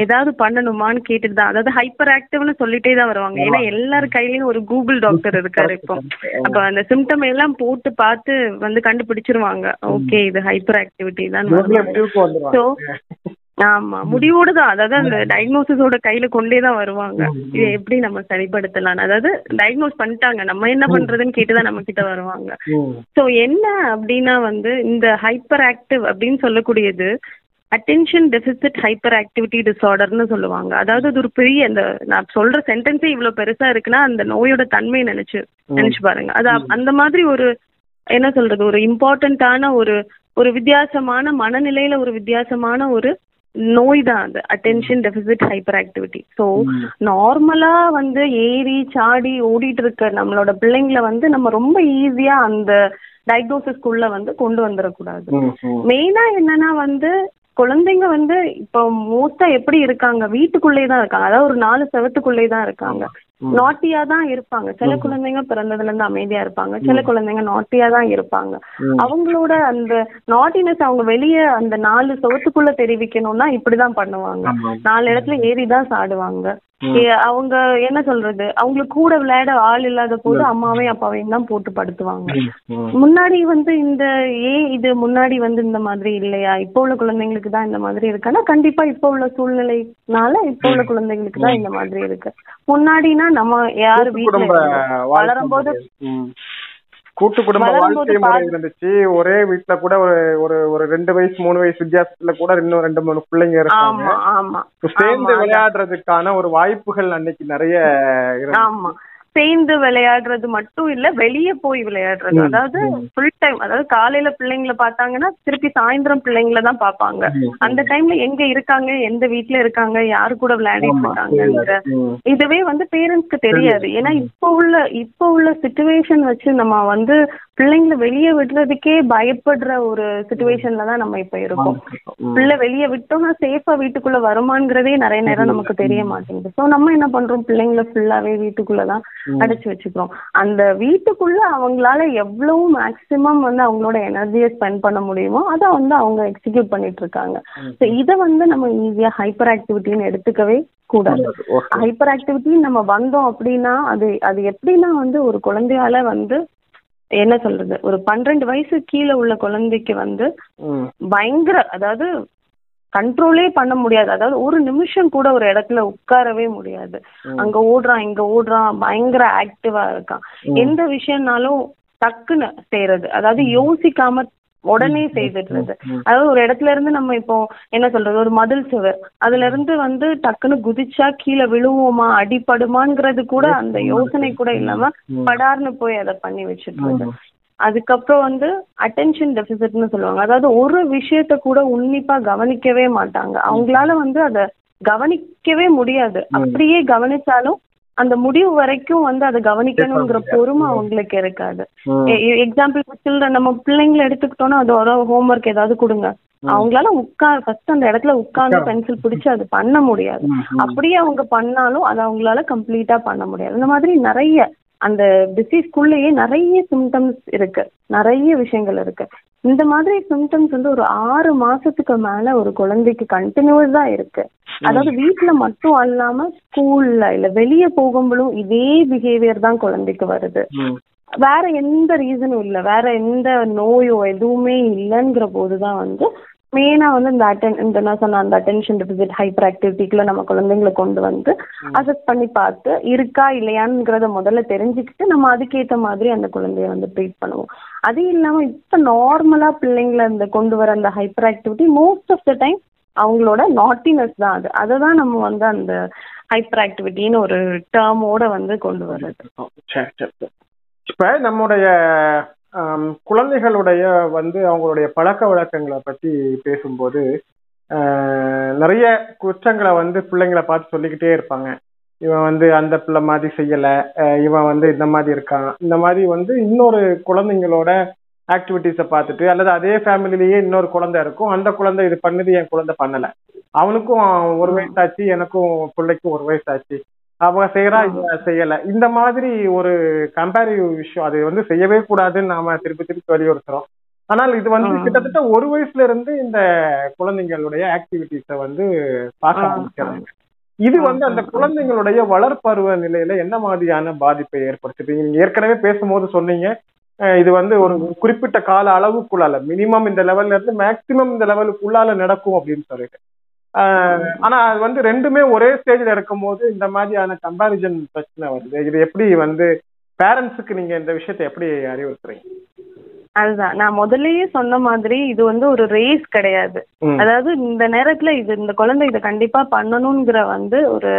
ஏதாவது பண்ணணுமான்னு கேட்டுட்டு தான், அதாவது ஹைப்பர் ஆக்டிவ்னு சொல்லிட்டே தான் வருவாங்க. ஏன்னா எல்லாரு கையிலயும் ஒரு கூகுள் டாக்டர் இருக்காரு இப்போ. அப்ப அந்த சிம்டம் எல்லாம் போட்டு பார்த்து கண்டுபிடிச்சிருவாங்க, ஓகே இது ஹைப்பர் ஆக்டிவிட்டி தான். சோ ஆமா, முடிவோடு தான், அதாவது அந்த டயக்னோசிஸோட கையில கொண்டே தான் வருவாங்க, இது எப்படி நம்ம சரிப்படுத்தலாம், அதாவது டயக்னோஸ் பண்ணிட்டாங்க, நம்ம என்ன பண்றதுன்னு கேட்டுதான் நம்ம கிட்ட வருவாங்க. சோ என்ன அப்படின்னா இந்த ஹைப்பர் ஆக்டிவ் அப்படின்னு சொல்லக்கூடியது அட்டென்ஷன் டெபிசிட் ஹைப்பர் ஆக்டிவிட்டி டிசார்டர்னு சொல்லுவாங்க. அதாவது அது ஒரு பெரிய, அந்த நான் சொல்ற சென்டென்ஸே இவ்வளவு பெருசா இருக்குன்னா அந்த நோயோட தன்மையை நினைச்சு பாருங்க. அது அந்த மாதிரி ஒரு என்ன சொல்றது, ஒரு இம்பார்ட்டன்டான ஒரு ஒரு வித்தியாசமான மனநிலையில ஒரு வித்தியாசமான ஒரு நோய் தான் அது attention deficit hyper activity. So நார்மலா ஏறி சாடி ஓடிட்டு இருக்க நம்மளோட பிள்ளைங்களை நம்ம ரொம்ப ஈஸியா அந்த டயக்னோசிஸ்குள்ள கொண்டு வந்துடக்கூடாது. மெயினா என்னன்னா குழந்தைங்க இப்போ மோஸ்டா எப்படி இருக்காங்க, வீட்டுக்குள்ளேதான் இருக்காங்க, அதாவது ஒரு 4 செவத்துக்குள்ளேதான் இருக்காங்க, நாட்டியா தான் இருப்பாங்க. சில குழந்தைங்க பிறந்ததுல இருந்து அமைதியா இருப்பாங்க, சில குழந்தைங்க நாட்டியா தான் இருப்பாங்க. அவங்களோட அந்த நாட்டினஸ் அவங்க வெளியே அந்த 4 செவத்துக்குள்ள தெரிவிக்கணும்னா இப்படிதான் பண்ணுவாங்க, 4 இடத்துல ஏறிதான் சாடுவாங்க. அவங்க என்ன சொல்றது, அவங்களுக்கு கூட விளையாட ஆள் இல்லாத போது அம்மாவையும் அப்பாவையும் தான் போட்டு படுத்துவாங்க. முன்னாடி இந்த ஏன் இது முன்னாடி இந்த மாதிரி இல்லையா, இப்போ உள்ள குழந்தைங்களுக்கு தான் இந்த மாதிரி இருக்குன்னா கண்டிப்பா இப்போ உள்ள சூழ்நிலைனால இப்போ உள்ள குழந்தைங்களுக்கு தான் இந்த மாதிரி இருக்கு. முன்னாடினா நம்ம யாரு வீட்டுல வளரும் போது கூட்டு குடும்ப வாழ்க்கை முறை இருந்துச்சு, ஒரே வீட்டுல கூட ஒரு ஒரு 2 வயசு 3 வயசு வித்தியாசத்துல கூட இன்னும் 2-3 பிள்ளைங்க இருக்காங்க, சேர்ந்து விளையாடுறதுக்கான ஒரு வாய்ப்புகள் அன்னைக்கு நிறைய. ஆமா, சேர்ந்து விளையாடுறது மட்டும் இல்ல, வெளியே போய் விளையாடுறது, அதாவது ஃபுல் டைம், அதாவது காலையில பிள்ளைங்களை பார்த்தாங்கன்னா திருப்பி சாயந்தரம் பிள்ளைங்களை தான் பார்ப்பாங்க. அந்த டைம்ல எங்க இருக்காங்க, எந்த வீட்டுல இருக்காங்க, யாரு கூட விளையாடிட்டு இருக்காங்க, இதுவே பேரண்ட்ஸ்க்கு தெரியாது. ஏன்னா இப்போ உள்ள சிச்சுவேஷன் வச்சு நம்ம பிள்ளைங்களை வெளியே விடுறதுக்கே பயப்படுற ஒரு சிச்சுவேஷன்ல தான் நம்ம இப்ப இருக்கோம். பிள்ளை வெளியே விட்டோம்னா சேஃபா வீட்டுக்குள்ள வருமானங்கிறதே நிறைய நேரம் நமக்கு தெரிய மாட்டேங்குது. சோ நம்ம என்ன பண்றோம், பிள்ளைங்களை ஃபுல்லாவே வீட்டுக்குள்ளதான் அடைச்சு வச்சுக்கிறோம். அந்த வீட்டுக்குள்ள அவங்களால எவ்வளவு மேக்சிமம் அவங்களோட எனர்ஜியை ஸ்பெண்ட் பண்ண முடியுமோ அதை அவங்க எக்ஸிக்யூட் பண்ணிட்டு இருக்காங்க. சோ இதை நம்ம ஈஸியா ஹைப்பர் ஆக்டிவிட்டின்னு எடுத்துக்கவே கூடாது. ஹைப்பர் ஆக்டிவிட்டின்னு நம்ம வந்தோம் அப்படின்னா அது எப்படின்னா ஒரு குழந்தையால என்ன சொல்றது, ஒரு 12 வயசு கீழே உள்ள குழந்தைக்கு பயங்கர, அதாவது கண்ட்ரோலே பண்ண முடியாது, அதாவது ஒரு நிமிஷம் கூட ஒரு இடத்துல உட்காரவே முடியாது, அங்க ஓடுறான் இங்க ஓடுறான், பயங்கர ஆக்டிவா இருக்கான், எந்த விஷயம்னாலும் டக்குன்னு செய்யறது, அதாவது யோசிக்காம உடனே செய்துடுறது. அதாவது ஒரு இடத்துல இருந்து நம்ம இப்போ என்ன சொல்றது, ஒரு மதில் சுவர், அதுல இருந்து டக்குன்னு குதிச்சா கீழே விழுவோமா அடிபடுமாங்கிறது கூட அந்த யோசனை கூட இல்லாம படார்னு போய் அதை பண்ணி வச்சுட்டு. அதுக்கப்புறம் அட்டென்ஷன் டெபிசிட்னு சொல்லுவாங்க, அதாவது ஒரு விஷயத்த கூட உன்னிப்பா கவனிக்கவே மாட்டாங்க, அவங்களால அதை கவனிக்கவே முடியாது, அப்படியே கவனிச்சாலும் அந்த முடிவு வரைக்கும் அதை கவனிக்கணுங்கிற பொறுமை அவங்களுக்கு இருக்காது. எக்ஸாம்பிள் சில்ட்ரன், நம்ம பிள்ளைங்களை எடுத்துக்கிட்டோம்னா அதோட ஹோம்ஒர்க் ஏதாவது கொடுங்க, அவங்களால ஃபர்ஸ்ட் அந்த இடத்துல உட்கார்ந்து பென்சில் பிடிச்சு அது பண்ண முடியாது, அப்படியே அவங்க பண்ணாலும் அதை அவங்களால கம்ப்ளீட்டா பண்ண முடியாது. இந்த மாதிரி நிறைய அந்த டிசீஸ்குள்ளேயே நிறைய சிம்டம்ஸ் இருக்கு, நிறைய விஷயங்கள் இருக்கு. இந்த மாதிரி சிம்டம்ஸ் ஒரு 6 மாசத்துக்கு மேல ஒரு குழந்தைக்கு கண்டினியூஸா இருக்கு. அதாவது வீட்டுல மட்டும் அல்லாம ஸ்கூல்ல இல்ல வெளியே போகும்போதும் இதே பிஹேவியர் தான் குழந்தைக்கு வருது, வேற எந்த ரீசனும் இல்ல, வேற எந்த நோயோ எதுவுமே இல்லைங்கிற போதுதான் மெயினா இந்த நான் சொன்ன அந்த அட்டென்ஷன் டெபிசிட் ஹைப்பர் ஆக்டிவிட்டிக்குள்ள நம்ம குழந்தைங்களை கொண்டு அசஸ் பண்ணி பார்த்து இருக்கா இல்லையாங்கிறத முதல்ல தெரிஞ்சுக்கிட்டு நம்ம அதுக்கேற்ற மாதிரி அந்த குழந்தைய ட்ரீட் பண்ணுவோம். அது இல்லாம இப்ப நார்மலா பிள்ளைங்களை அந்த கொண்டு வர அந்த hyper activity most of the time அவங்களோட நாட்டினஸ் தான், அது அதான் நம்ம அந்த ஹைப்பர் ஆக்டிவிட்டின்னு ஒரு டேர்மோட கொண்டு வர்றது. இப்ப நம்முடைய குழந்தைகளுடைய அவங்களுடைய பழக்க வழக்கங்களை பத்தி பேசும்போது நிறைய குற்றங்களை பிள்ளைங்களை பார்த்து சொல்லிக்கிட்டே இருப்பாங்க. இவன் வந்து அந்த பிள்ளை மாதிரி செய்யலை, இவன் வந்து இந்த மாதிரி இருக்கான், இந்த மாதிரி வந்து இன்னொரு குழந்தைங்களோட ஆக்டிவிட்டீஸை பார்த்துட்டு, அல்லது அதே ஃபேமிலிலேயே இன்னொரு குழந்தை இருக்கும், அந்த குழந்தை இது பண்ணுது என் குழந்தை பண்ணலை, அவனுக்கும் 1 வயசாச்சு எனக்கும் பிள்ளைக்கும் 1 வயசாச்சு, அவங்க செய்யறான் இவன் செய்யலை, இந்த மாதிரி ஒரு கம்பேரிவ் விஷயம் அது வந்து செய்யவே கூடாதுன்னு நாம திருப்பி திருப்பி வலியுறுத்துறோம். ஆனால் இது வந்து கிட்டத்தட்ட 1 வயசுல இருந்து இந்த குழந்தைங்களுடைய ஆக்டிவிட்டீஸை வந்து பார்க்க ஆரம்பிக்கிறாங்க. இது வந்து அந்த குழந்தைங்களுடைய வளர்பருவ நிலையில என்ன மாதிரியான பாதிப்பை ஏற்படுத்துது? நீங்க ஏற்கனவே பேசும்போது சொன்னீங்க, இது வந்து ஒரு குறிப்பிட்ட கால அளவுக்குள்ளால மினிமம் இந்த லெவல்ல இருந்து மேக்சிமம் இந்த லெவலுக்குள்ளால நடக்கும் அப்படின்னு சொல்லிட்டு, ஆனா அது வந்து ரெண்டுமே ஒரே ஸ்டேஜ்ல இருக்கும் போது இந்த மாதிரியான கம்பாரிசன் பிரச்சனை வருது. இது எப்படி வந்து பேரண்ட்ஸுக்கு நீங்க இந்த விஷயத்தை எப்படி அறிவுறுத்துறீங்க? அதுதான் நான் முதல்லயே சொன்ன மாதிரி, இது வந்து ஒரு ரேஸ் கிடையாது. அதாவது இந்த நேரத்துல இது இந்த குழந்தை இதை கண்டிப்பா பண்ணணுங்கிற வந்து ஒரு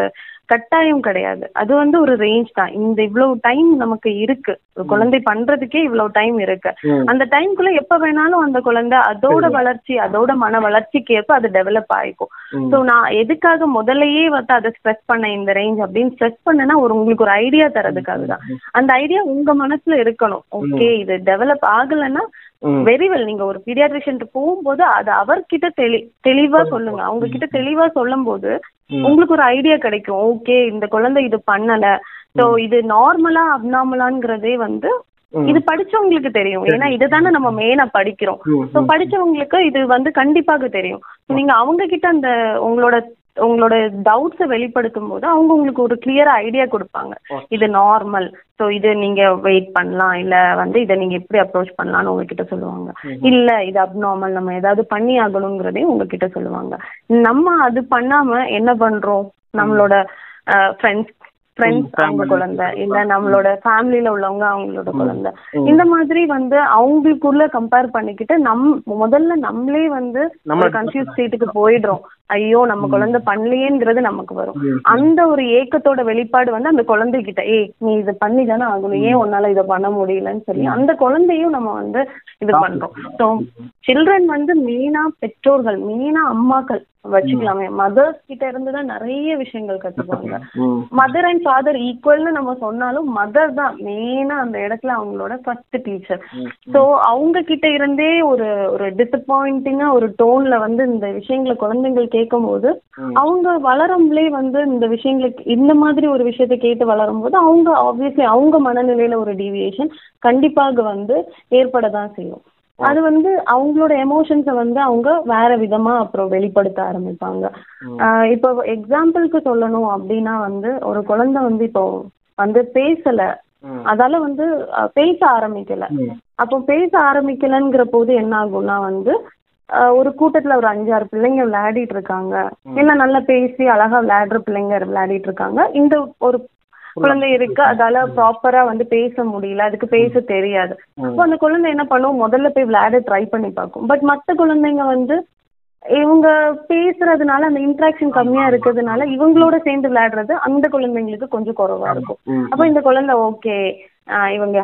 கட்டாயம் கிடையாது. அது வந்து ஒரு ரேஞ்ச் தான். இந்த இவ்வளவு டைம் நமக்கு இருக்கு, குழந்தை பண்றதுக்கே இவ்வளவு டைம் இருக்கு. அந்த டைம்குள்ள எப்ப வேணாலும் அந்த குழந்தை அதோட வளர்ச்சி, அதோட மன வளர்ச்சிக்கு ஏற்ப அது டெவலப் ஆயிக்கும். ஸோ நான் எதுக்காக முதல்லையே வந்து அதை ஸ்ட்ரெஸ் பண்ண, இந்த ரேஞ்ச் அப்படின்னு ஸ்ட்ரெஸ் பண்ணனா ஒரு உங்களுக்கு ஒரு ஐடியா தரதுக்காக தான். அந்த ஐடியா உங்க மனசுல இருக்கணும். ஓகே, இது டெவலப் ஆகலைன்னா வெரி வெல், நீங்க ஒரு பீடியாட்ரிஷியன் போகும்போது அது அவர்கிட்ட தெளிவா சொல்லுங்க. அவங்க கிட்ட தெளிவா சொல்லும் போது உங்களுக்கு ஒரு ஐடியா கிடைக்கும். ஓகே, இந்த குழந்தை இது பண்ணல, சோ இது நார்மலா அப்நார்மலாங்கிறதே வந்து இது படிச்சவங்களுக்கு தெரியும். ஏன்னா இதுதானே நம்ம மெயினா படிக்கிறோம். சோ படிச்சவங்களுக்கு இது வந்து கண்டிப்பாக தெரியும். நீங்க அவங்க கிட்ட அந்த உங்களோட டவுட்ஸை வெளிப்படுத்தும் போது அவங்க உங்களுக்கு ஒரு கிளியரா ஐடியா கொடுப்பாங்க. இது நார்மல், ஸோ இது நீங்க வெயிட் பண்ணலாம், இல்ல வந்து இதை நீங்க எப்படி அப்ரோச் பண்ணலாம்னு உங்ககிட்ட சொல்லுவாங்க. இல்ல இது அப்நார்மல், நம்ம ஏதாவது பண்ணி ஆகணுங்கிறதையும் உங்ககிட்ட சொல்லுவாங்க. நம்ம அது பண்ணாம என்ன பண்றோம்? நம்மளோட ஃப்ரெண்ட்ஸ் அவங்க குழந்தை, இல்ல நம்மளோட ஃபேமிலியில உள்ளவங்க அவங்களோட குழந்தை, இந்த மாதிரி வந்து அவங்களுக்குள்ள கம்பேர் பண்ணிக்கிட்டு முதல்ல நம்மளே வந்து கன்ஃபியூஸ் ஸ்டேட்டுக்கு போயிடுறோம். ஐயோ, நம்ம குழந்தை பண்ணலையேங்கிறது நமக்கு வரும். அந்த ஒரு ஏக்கத்தோட வெளிப்பாடு வந்து அந்த குழந்தைகிட்ட, ஏய் நீ இதை பண்ணிதானே ஆகணும், ஏன் உன்னால இதை பண்ண முடியலன்னு சொல்லி அந்த குழந்தையும் நம்ம வந்து இது பண்றோம். ஸோ சில்ட்ரன் வந்து மெயினா பெற்றோர்கள், மெயினா அம்மாக்கள் வச்சுக்கலாமே, மதர்ஸ் கிட்ட இருந்துதான் நிறைய விஷயங்கள் கத்துப்பாங்க. மதர் அண்ட் ஃபாதர் ஈக்குவல்னு நம்ம சொன்னாலும் மதர் தான் மெயினா அந்த இடத்துல அவங்களோட ஃபர்ஸ்ட் டீச்சர். ஸோ அவங்க கிட்ட இருந்தே ஒரு டிசப்பாயிண்டிங்கா ஒரு டோன்ல வந்து இந்த விஷயங்களை குழந்தைங்களுக்கு கேட்கும் போது, அவங்க வளரும்லே வந்து இந்த விஷயங்களுக்கு இந்த மாதிரி ஒரு விஷயத்தை கேட்டு வளரும் போது அவங்க ஆப்வியஸ்லி அவங்க மனநிலையில ஒரு டீவியேஷன் கண்டிப்பாக வந்து ஏற்படதான் செய்யும். அது வந்து அவங்களோட எமோஷன்ஸை வந்து அவங்க வேற விதமா அப்புறம் வெளிப்படுத்த ஆரம்பிப்பாங்க. இப்போ எக்ஸாம்பிளுக்கு சொல்லணும் அப்படின்னா வந்து, ஒரு குழந்தை வந்து இப்போ வந்து பேசல, அதால வந்து பேச ஆரம்பிக்கல. அப்போ பேச ஆரம்பிக்கலங்கிற போது என்ன ஆகும்னா வந்து, ஒரு கூட்டத்துல ஒரு 5-6 பிள்ளைங்க விளையாடிட்டு இருக்காங்க, இல்ல நல்லா பேசி அழகா விளையாடுற பிள்ளைங்க விளையாடிட்டு இருக்காங்க. இந்த ஒரு குழந்தை இருக்கு, அதால ப்ராப்பரா வந்து பேச முடியல, அதுக்கு பேச தெரியாது. அப்போ அந்த குழந்தை என்ன பண்ணுவோம், முதல்ல போய் விளையாட ட்ரை பண்ணி பார்க்கும். பட் மற்ற குழந்தைங்க வந்து இவங்க பேசுறதுனால, அந்த இன்ட்ராக்ஷன் கம்மியா இருக்கிறதுனால இவங்களோட சேர்ந்து விளையாடுறது அந்த குழந்தைங்களுக்கு கொஞ்சம் குறைவா இருக்கும். அப்போ இந்த குழந்தை ஓகே, இவங்க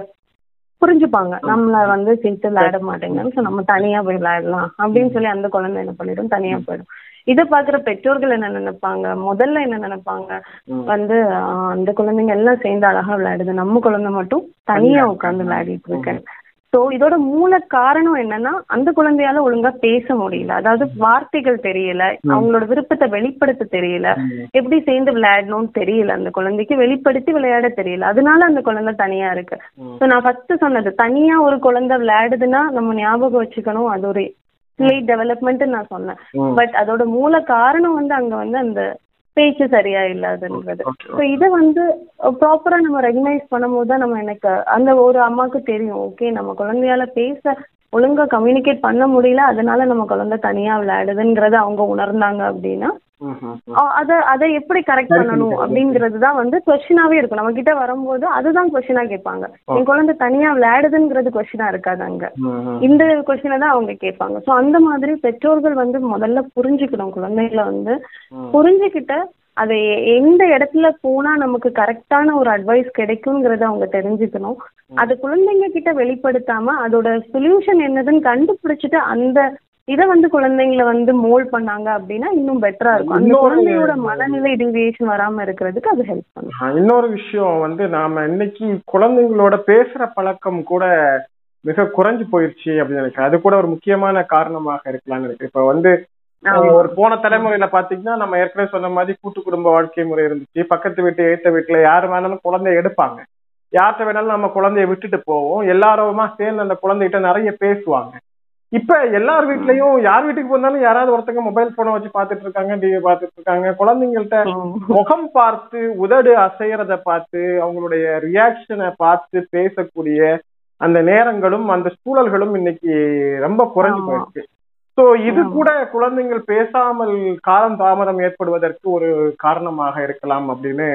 புரிஞ்சுப்பாங்க, நம்மள வந்து சேர்த்து விளையாட மாட்டேங்கிறாங்க, ஸோ நம்ம தனியா போய் விளையாடலாம் அப்படின்னு சொல்லி அந்த குழந்தை என்ன பண்ணிடும், தனியா போயிடும். இதை பாக்குற பெற்றோர்கள் என்ன நினைப்பாங்க, முதல்ல என்ன நினைப்பாங்க வந்து, அந்த குழந்தைங்க எல்லாம் சேர்ந்து அழகா விளையாடுது, நம்ம குழந்தை மட்டும் தனியா உட்காந்து விளையாடிட்டு இருக்கேன். ஸோ இதோட மூல காரணம் என்னன்னா, அந்த குழந்தையால ஒழுங்கா பேச முடியல, அதாவது வார்த்தைகள் தெரியல, அவங்களோட விருப்பத்தை வெளிப்படுத்த தெரியல, எப்படி சேர்ந்து விளையாடணும்னு தெரியல, அந்த குழந்தைக்கு வெளிப்படுத்தி விளையாட தெரியல, அதனால அந்த குழந்தை தனியா இருக்கு. ஸோ நான் ஃபர்ஸ்ட் சொன்னது, தனியா ஒரு குழந்தை விளையாடுதுன்னா நம்ம ஞாபகம் வச்சுக்கணும், அது ஒரு லேட் டெவலப்மெண்ட் நான் சொன்னேன். பட் அதோட மூல காரணம் வந்து அங்க வந்து அந்த பேச்சு சரியா இல்லாதுன்றது. ஸோ இதை வந்து ப்ராப்பரா நம்ம ரெகனைஸ் பண்ணும் போது தான் நம்ம எனக்கு அந்த ஒரு அம்மாவுக்கு தெரியும், ஓகே நம்ம குழந்தையால பேச ஒழுங்கா கம்யூனிகேட் பண்ண முடியல, அதனால நம்ம குழந்தை தனியா விளையாடுதுங்கிறத அவங்க உணர்ந்தாங்க அப்படின்னா, அதை எப்படி கரெக்ட் பண்ணணும் அப்படிங்கறதுதான் வந்து கொஸ்டினாவே இருக்கும். நம்ம கிட்ட வரும்போது அதுதான் கொஸ்டினா கேட்பாங்க. என் குழந்தை தனியா விளையாடுதுங்கிறது கொஸ்டினா இருக்காது, அங்க இந்த கொஸ்டினை தான் அவங்க கேட்பாங்க. ஸோ அந்த மாதிரி பெற்றோர்கள் வந்து முதல்ல புரிஞ்சுக்கணும், குழந்தைகளை வந்து புரிஞ்சுக்கிட்ட அது எந்த இடத்துல போனா நமக்கு கரெக்டான ஒரு அட்வைஸ் கிடைக்குங்கிறத அவங்க தெரிஞ்சுக்கணும். அது குழந்தைங்க கிட்ட வெளிப்படுத்தாம அதோட சொல்யூஷன் என்னதுன்னு கண்டுபிடிச்சிட்டு அந்த இதை வந்து குழந்தைங்களை வந்து மோல்ட் பண்ணாங்க அப்படின்னா இன்னும் பெட்டரா இருக்கும். அந்த குழந்தையோட மனநிலை டிவியேஷன் வராம இருக்கிறதுக்கு அது ஹெல்ப் பண்ணும். இன்னொரு விஷயம் வந்து நாம இன்னைக்கு குழந்தைங்களோட பேசுற பழக்கம் கூட மிக குறைஞ்சு போயிருச்சு அப்படின்னு நினைக்கிறேன். அது கூட ஒரு முக்கியமான காரணமாக இருக்கலாம்னு நினைக்கிறேன். இப்ப வந்து ஒரு போன தலைமுறையில பாத்தீங்கன்னா நம்ம ஏற்கனவே சொன்ன மாதிரி கூட்டு குடும்ப வாழ்க்கை முறை இருந்துச்சு. பக்கத்து வீட்டு எய்த்த வீட்டுல யாரு வேணாலும் குழந்தைய எடுப்பாங்க, யார்கிட்ட வேணாலும் நம்ம குழந்தைய விட்டுட்டு போவோம், எல்லாருமா சேர்ந்து அந்த குழந்தைகிட்ட நிறைய பேசுவாங்க. இப்ப எல்லார் வீட்லயும் யார் வீட்டுக்கு போனாலும் யாராவது ஒருத்தங்க மொபைல் போனை வச்சு பாத்துட்டு இருக்காங்க, டிவி பாத்துட்டு இருக்காங்க. குழந்தைங்கள்ட்ட முகம் பார்த்து உதடு அசையறத பார்த்து அவங்களுடைய ரியாக்ஷனை பார்த்து பேசக்கூடிய அந்த நேரங்களும் அந்த சூழல்களும் இன்னைக்கு ரொம்ப குறைஞ்சு போயிருக்கு. ஸோ இது கூட குழந்தைகள் பேசாமல் காலம் தாமதம் ஏற்படுவதற்கு ஒரு காரணமாக இருக்கலாம் அப்படின்னு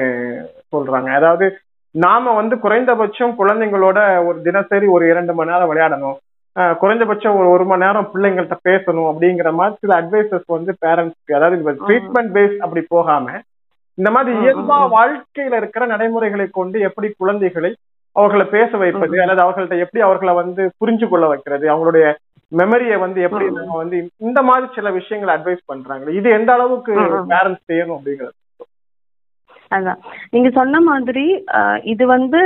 சொல்றாங்க. அதாவது நாம வந்து குறைந்தபட்சம் குழந்தைங்களோட ஒரு தினசரி ஒரு 2 மணி நேரம் விளையாடணும், குறைந்தபட்சம் ஒரு 1 மணி நேரம் பிள்ளைங்கள்ட்ட பேசணும் அப்படிங்கிற மாதிரி சில அட்வைசஸ் வந்து பேரண்ட்ஸ்க்கு, அதாவது ட்ரீட்மெண்ட் பேஸ் அப்படி போகாம இந்த மாதிரி இயல்பா வாழ்க்கையில இருக்கிற நடைமுறைகளை கொண்டு எப்படி குழந்தைகளை அவர்களை பேச வைப்பது அல்லது அவர்கள்ட்ட எப்படி அவர்களை வந்து புரிஞ்சு கொள்ள வைக்கிறது, அவங்களுடைய மெமரியை வந்து எப்படி நம்ம வந்து இந்த மாதிரி சில விஷயங்களை அட்வைஸ் பண்றாங்க, இது எந்த அளவுக்கு பேரண்ட்ஸ் செய்யணும் அப்படிங்கிறது. அதான் நீங்க சொன்ன மாதிரி இது வந்து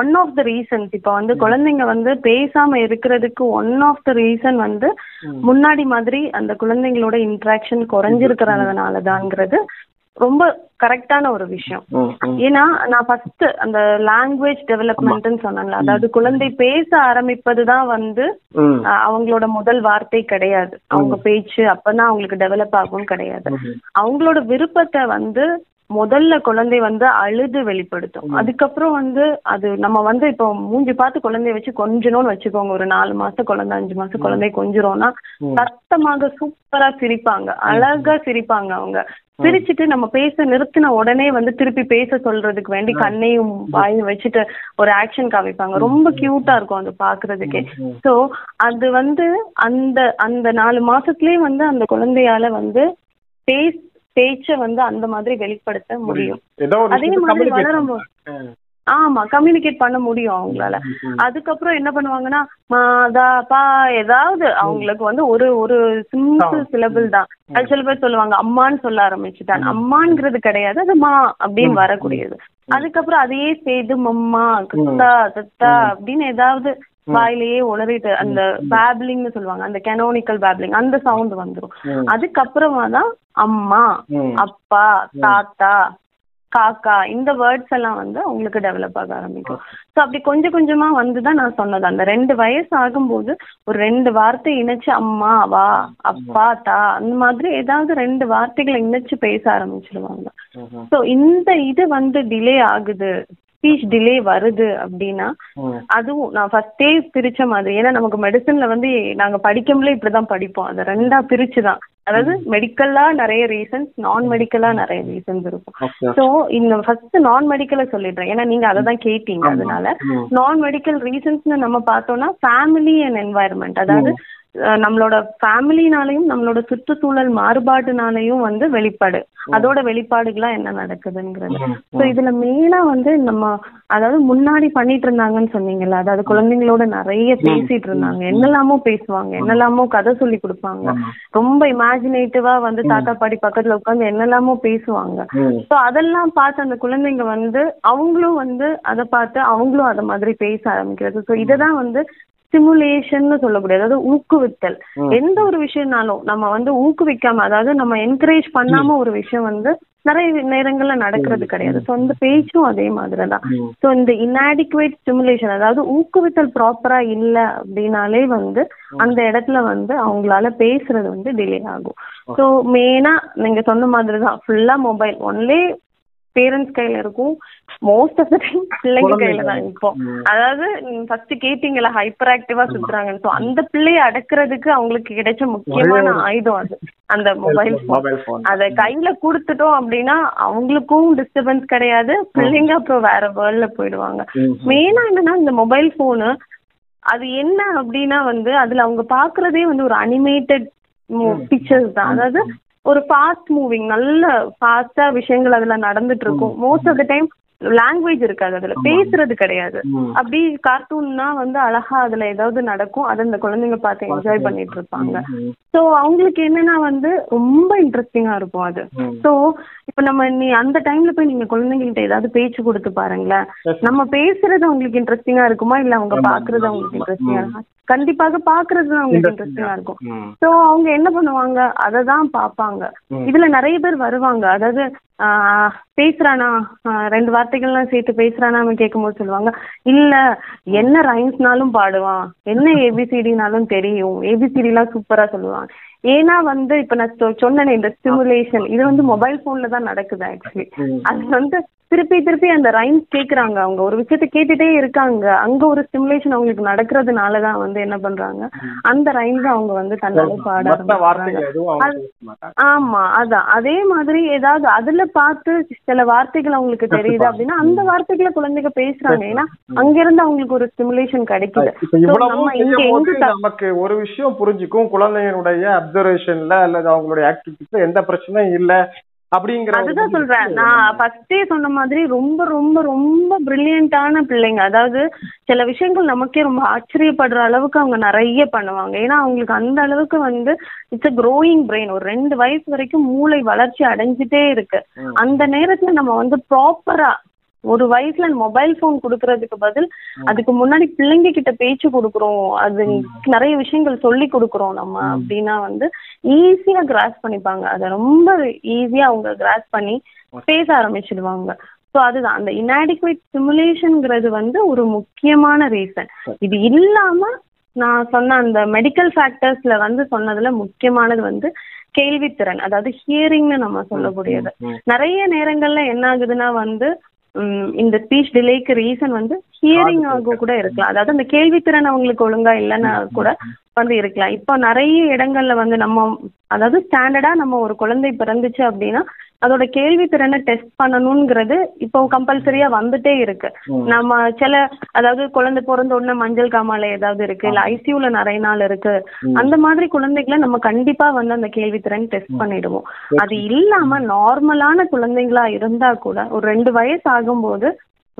ஒன் ஆஃப் த ரீசன்ஸ். இப்ப வந்து குழந்தைங்க வந்து பேசாம இருக்கிறதுக்கு ஒன் ஆஃப் த ரீசன் வந்து முன்னாடி மாதிரி அந்த குழந்தைங்களோட இன்ட்ராக்ஷன் குறைஞ்சிருக்கிறதுனாலதான்ங்கிறது ரொம்ப கரெக்டான ஒரு விஷயம். ஏன்னா நான் ஃபர்ஸ்ட் அந்த லாங்குவேஜ் டெவலப்மெண்ட்னு சொன்னேன்ல, அதாவது குழந்தை பேச ஆரம்பிப்பதுதான் வந்து அவங்களோட முதல் வார்த்தை கிடையாது, அவங்க பேச்சு அப்பதான் அவங்களுக்கு டெவலப் ஆகும் கிடையாது. அவங்களோட விருப்பத்தை வந்து முதல்ல குழந்தை வந்து அழுது வெளிப்படுத்தும். அதுக்கப்புறம் வந்து அது நம்ம வந்து இப்போ மூஞ்சி பார்த்து குழந்தைய வச்சு கொஞ்சணும்னு வச்சுக்கோங்க, ஒரு 4 மாசம் குழந்தை 5 மாசம் குழந்தைய கொஞ்சிரோம்னா சத்தமாக சூப்பரா சிரிப்பாங்க, அழகா சிரிப்பாங்க. அவங்க சிரிச்சுட்டு நம்ம பேச நிறுத்தின உடனே வந்து திருப்பி பேச சொல்றதுக்கு வேண்டி கண்ணையும் வாயும் வச்சுட்டு ஒரு ஆக்ஷன் காமிப்பாங்க, ரொம்ப கியூட்டா இருக்கும் அது பாக்குறதுக்கே. சோ அது வந்து அந்த அந்த 4 மாசத்துலயே வந்து அந்த குழந்தையால வந்து பேச்ச வந்து அந்த மாதிரி வெளிப்படுத்த முடியும், அதே மாதிரி வளரும். ஆமா, கம்யூனிகேட் பண்ண முடியும் அவங்களால. அதுக்கப்புறம் என்ன பண்ணுவாங்கன்னா மாதாப்பா ஏதாவது அவங்களுக்கு வந்து ஒரு ஒரு சிம்பிள் சிலபிள் தான். அது சில பேர் சொல்லுவாங்க அம்மான்னு சொல்ல ஆரம்பிச்சுட்டான், அம்மாங்கிறது கிடையாது அது மா அப்படின்னு வரக்கூடியது. அதுக்கப்புறம் அதையே செய்து மம்மா கித்தா தத்தா அப்படின்னு ஏதாவது வாயிலேயே உளறிட்டு அந்த பேப்லிங்னு சொல்லுவாங்க, அந்த கனோனிக்கல் பேப்லிங் அந்த சவுண்ட் வந்துடும். அதுக்கப்புறமா தான் அம்மா அப்பா தாத்தா காக்கா இந்த வேர்ட்ஸ் எல்லாம் வந்து அவங்களுக்கு டெவலப் ஆக ஆரம்பிக்கும். ஸோ அப்படி கொஞ்சம் கொஞ்சமா வந்துதான் நான் சொன்னது அந்த 2 வயசு ஆகும்போது ஒரு 2 வார்த்தை இணைச்சு அம்மா வா அப்பா தா அந்த மாதிரி ஏதாவது 2 வார்த்தைகளை இணைச்சு பேச ஆரம்பிச்சிருவாங்க. ஸோ இந்த இது வந்து டிலே ஆகுது, ஸ்பீச் டிலே வருது அப்படின்னா அதுவும் நான் ஃபர்ஸ்டே பிரிச்ச மாதிரி. ஏன்னா நமக்கு மெடிசன்ல வந்து நாங்க படிக்கும்போது இப்படிதான் படிப்போம், அதை 2 பிரிச்சுதான், அதாவது மெடிக்கலா நிறைய ரீசன்ஸ், நான் மெடிக்கலா நிறைய ரீசன்ஸ் இருக்கும். ஸோ இந்த ஃபர்ஸ்ட் நான் மெடிக்கலை சொல்லிடுறேன், ஏன்னா நீங்க அதை தான் கேட்டீங்க. அதனால நான் மெடிக்கல் ரீசன்ஸ்ன்னு நம்ம பார்த்தோம்னா ஃபேமிலி அண்ட் என்வாயர்மெண்ட், அதாவது நம்மளோட ஃபேமிலினாலையும் நம்மளோட சுற்றுச்சூழல் மாறுபாடுனாலையும் வந்து வெளிப்பாடு, அதோட வெளிப்பாடுகளா என்ன நடக்குதுங்கிறது. ஸோ இதுல மெயினா வந்து நம்ம அதாவது முன்னாடி பண்ணிட்டு இருந்தாங்கன்னு சொன்னீங்கல்ல, அதாவது குழந்தைங்களோட நிறைய பேசிட்டு இருந்தாங்க, என்னெல்லாமோ பேசுவாங்க, என்னெல்லாமோ கதை சொல்லி கொடுப்பாங்க, ரொம்ப இமேஜினேட்டிவா வந்து தாத்தா பாட்டி பக்கத்துல உட்காந்து என்னெல்லாமோ பேசுவாங்க. ஸோ அதெல்லாம் பார்த்து அந்த குழந்தைங்க வந்து அவங்களும் வந்து அதை பார்த்து அவங்களும் அதை மாதிரி பேச ஆரம்பிக்கிறது. ஸோ இதைதான் வந்து ஸ்டிமுலேஷன் சொல்லக்கூடிய, அதாவது ஊக்குவித்தல். எந்த ஒரு விஷயம்னாலும் நம்ம வந்து ஊக்குவிக்காம, அதாவது நம்ம என்கரேஜ் பண்ணாம ஒரு விஷயம் வந்து நிறைய நேரங்கள்ல நடக்கிறது கிடையாது. ஸோ இந்த பேச்சும் அதே மாதிரிதான். ஸோ இந்த இன்ஆடிகுவேட் ஸ்டிமுலேஷன், அதாவது ஊக்குவித்தல் ப்ராப்பரா இல்லை அப்படின்னாலே வந்து அந்த இடத்துல வந்து அவங்களால பேசுறது வந்து டிலே ஆகும். ஸோ மெயினா நீங்க சொன்ன மாதிரிதான் ஃபுல்லா மொபைல் ஒன்லி பேரண்ட்ஸ் கையில இருக்கும், மோஸ்ட் ஆஃப் த டைம் பிள்ளைங்க கையில தான் இருக்கும். அதாவது ஃபர்ஸ்ட் கேட்டீங்களா ஹைப்பர் ஆக்டிவா சுத்துறாங்கன்னு, சோ அந்த பிள்ளைய அடக்குறதுக்கு அவங்களுக்கு கிடைச்ச முக்கியமான ஆயுதம் அது அந்த மொபைல் போன். அதை கையில கொடுத்துட்டோம் அப்படின்னா அவங்களுக்கும் டிஸ்டர்பன்ஸ் கிடையாது, பிள்ளைங்க அப்புறம் வேற வேர்ல்ட்ல போயிடுவாங்க. மெயினா என்னன்னா இந்த மொபைல் போனு அது என்ன அப்படின்னா வந்து அதுல அவங்க பாக்குறதே வந்து ஒரு அனிமேட்டட் பிக்சர்ஸ் தான், அதாவது ஒரு ஃபாஸ்ட் மூவிங் நல்ல ஃபாஸ்டா விஷயங்கள் அதுல நடந்துட்டு இருக்கும். Most of the time language இருக்காது, அதுல பேசுறது கிடையாது. அப்படி கார்ட்டூன்னா வந்து அழகா அதுல ஏதாவது நடக்கும், அதை அந்த குழந்தைங்க பார்த்து என்ஜாய் பண்ணிட்டு இருப்பாங்க. சோ அவங்களுக்கு என்னன்னா வந்து ரொம்ப இன்ட்ரெஸ்டிங்கா இருக்கும் அது. சோ இப்ப நம்ம அந்த டைம்ல போய் நீங்க குழந்தைங்கள்ட்ட ஏதாவது பேச்சு கொடுத்து பாருங்களேன், நம்ம பேசுறது அவங்களுக்கு இன்ட்ரெஸ்டிங்கா இருக்குமா இல்ல அவங்க பாக்குறது அவங்களுக்கு இன்ட்ரெஸ்டிங்கா இருக்குமா? கண்டிப்பாக பாக்குறது தான் அவங்களுக்கு இன்ட்ரெஸ்டிங்கா இருக்கும். சோ அவங்க என்ன பண்ணுவாங்க, அததான் பாப்பாங்க. இதுல நிறைய பேர் வருவாங்க, அதாவது பேசுறானா, ரெண்டு வார்த்தைகள்லாம் சேர்த்து பேசுறானான்னு கேட்கும் போது சொல்லுவாங்க, இல்ல என்ன ரைம்ஸ்னாலும் பாடுவான், என்ன ஏபிசிடினாலும் தெரியும், ஏபிசிடி எல்லாம் சூப்பரா சொல்லுவான். ஏன்னா வந்து இப்ப நான் சொன்னேன் இந்த ஸ்டிமுலேஷன், இது வந்து மொபைல் போன்ல தான் நடக்குது ஆக்சுவலி. அது வந்து திருப்பி திருப்பி அந்த ரைம்ஸ் கேட்குறாங்க, அவங்க ஒரு விஷயத்த கேட்டுட்டே இருக்காங்க, அங்க ஒரு ஸ்டிமுலேஷன் அவங்களுக்கு நடக்கிறதுனாலதான் வந்து என்ன பண்றாங்க, அந்த ரைம்ஸ் அவங்க வந்து தன்னால பாடுறாங்க. ஆமா அதான் அதே மாதிரி ஏதாவது அதுல பார்த்து சில வார்த்தைகள் அவங்களுக்கு தெரியுது அப்படின்னா அந்த வார்த்தைகளை குழந்தைங்க பேசுறாங்க, ஏன்னா அங்க இருந்து அவங்களுக்கு ஒரு ஸ்டிமுலேஷன் கிடைக்குது. நமக்கு ஒரு விஷயம் புரிஞ்சுக்கும், குழந்தைங்களுடைய அப்சர்வேஷன்ல அல்லது அவங்களுடைய ஆக்டிவிட்டிஸ்ல எந்த பிரச்சனையும் இல்ல அப்படிங்கற. அதுதான் சொல்றேன் நான் ஃபர்ஸ்டே சொன்ன மாதிரி, ரொம்ப ரொம்ப ரொம்ப பிரில்லியன்டான பிள்ளைங்க, அதாவது சில விஷயங்கள் நமக்கே ரொம்ப ஆச்சரியப்படுற அளவுக்கு அவங்க நிறைய பண்ணுவாங்க. ஏன்னா அவங்களுக்கு அந்த அளவுக்கு வந்து இட்ஸ் அ க்ரோயிங் பிரெயின், ஒரு 2 வயசு வரைக்கும் மூளை வளர்ச்சி அடைஞ்சிட்டே இருக்கு. அந்த நேரத்துல நம்ம வந்து ப்ராப்பரா 1 வயசுல மொபைல் போன் கொடுக்கறதுக்கு பதில் அதுக்கு முன்னாடி பிள்ளைங்க கிட்ட பேச்சு கொடுக்குறோம், அது நிறைய விஷயங்கள் சொல்லி கொடுக்குறோம் நம்ம அப்படின்னா வந்து ஈஸியா கிராஸ் பண்ணிப்பாங்க. அதை ரொம்ப ஈஸியா அவங்க கிராஸ் பண்ணி பேச ஆரம்பிச்சிடுவாங்க. ஸோ அதுதான் அந்த இன்ஆடிக்வேட் ஸ்டிமுலேஷன்ங்கிறது வந்து ஒரு முக்கியமான ரீசன். இது இல்லாம நான் சொன்ன அந்த மெடிக்கல் ஃபேக்டர்ஸ்ல வந்து சொன்னதுல முக்கியமானது வந்து கேள்வித்திறன், அதாவது ஹியரிங்னு நம்ம சொல்லக்கூடியது. நிறைய நேரங்கள்ல என்ன ஆகுதுன்னா வந்து இந்த ஸ்பீச் டிலேக்கு ரீசன் வந்து ஹியரிங் ஆக கூட இருக்கலாம், அதாவது அந்த கேள்வித்திறன் அவங்களுக்கு ஒழுங்கா இல்லைன்னா கூட வந்து இருக்கலாம். இப்போ நிறைய இடங்கள்ல வந்து நம்ம அதாவது ஸ்டாண்டர்டா நம்ம ஒரு குழந்தை பிறந்துச்சு அப்படின்னா அதோட கேள்வித்திறனை டெஸ்ட் பண்ணணுங்கிறது இப்போ கம்பல்சரியா வந்துட்டே இருக்கு. நம்ம சில அதாவது குழந்தை பிறந்த உடனே மஞ்சள் காமாலை ஏதாவது இருக்கு, இல்ல ஐசியூல நிறைய நாள் இருக்கு, அந்த மாதிரி குழந்தைகளை நம்ம கண்டிப்பா வந்து அந்த கேள்வித்திறன் டெஸ்ட் பண்ணிடுவோம். அது இல்லாம நார்மலான குழந்தைங்களா இருந்தா கூட ஒரு 2 வயசு ஆகும்போது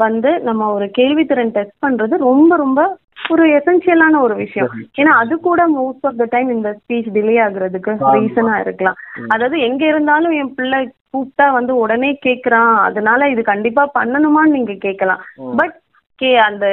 வந்து நம்ம ஒரு கேள்வித்திறன் டெஸ்ட் பண்றது ரொம்ப ரொம்ப ஒரு எசென்சியலான ஒரு விஷயம். ஏன்னா அது கூட மோஸ்ட் ஆஃப் த டைம் இந்த ஸ்பீச் டிலே ஆகுறதுக்கு ரீசனா இருக்கலாம். அதாவது எங்க இருந்தாலும் என் பிள்ளை கூப்பிட்டா வந்து உடனே கேக்குறான், அதனால இது கண்டிப்பா பண்ணணுமான்னு நீங்க கேட்கலாம். பட் அந்த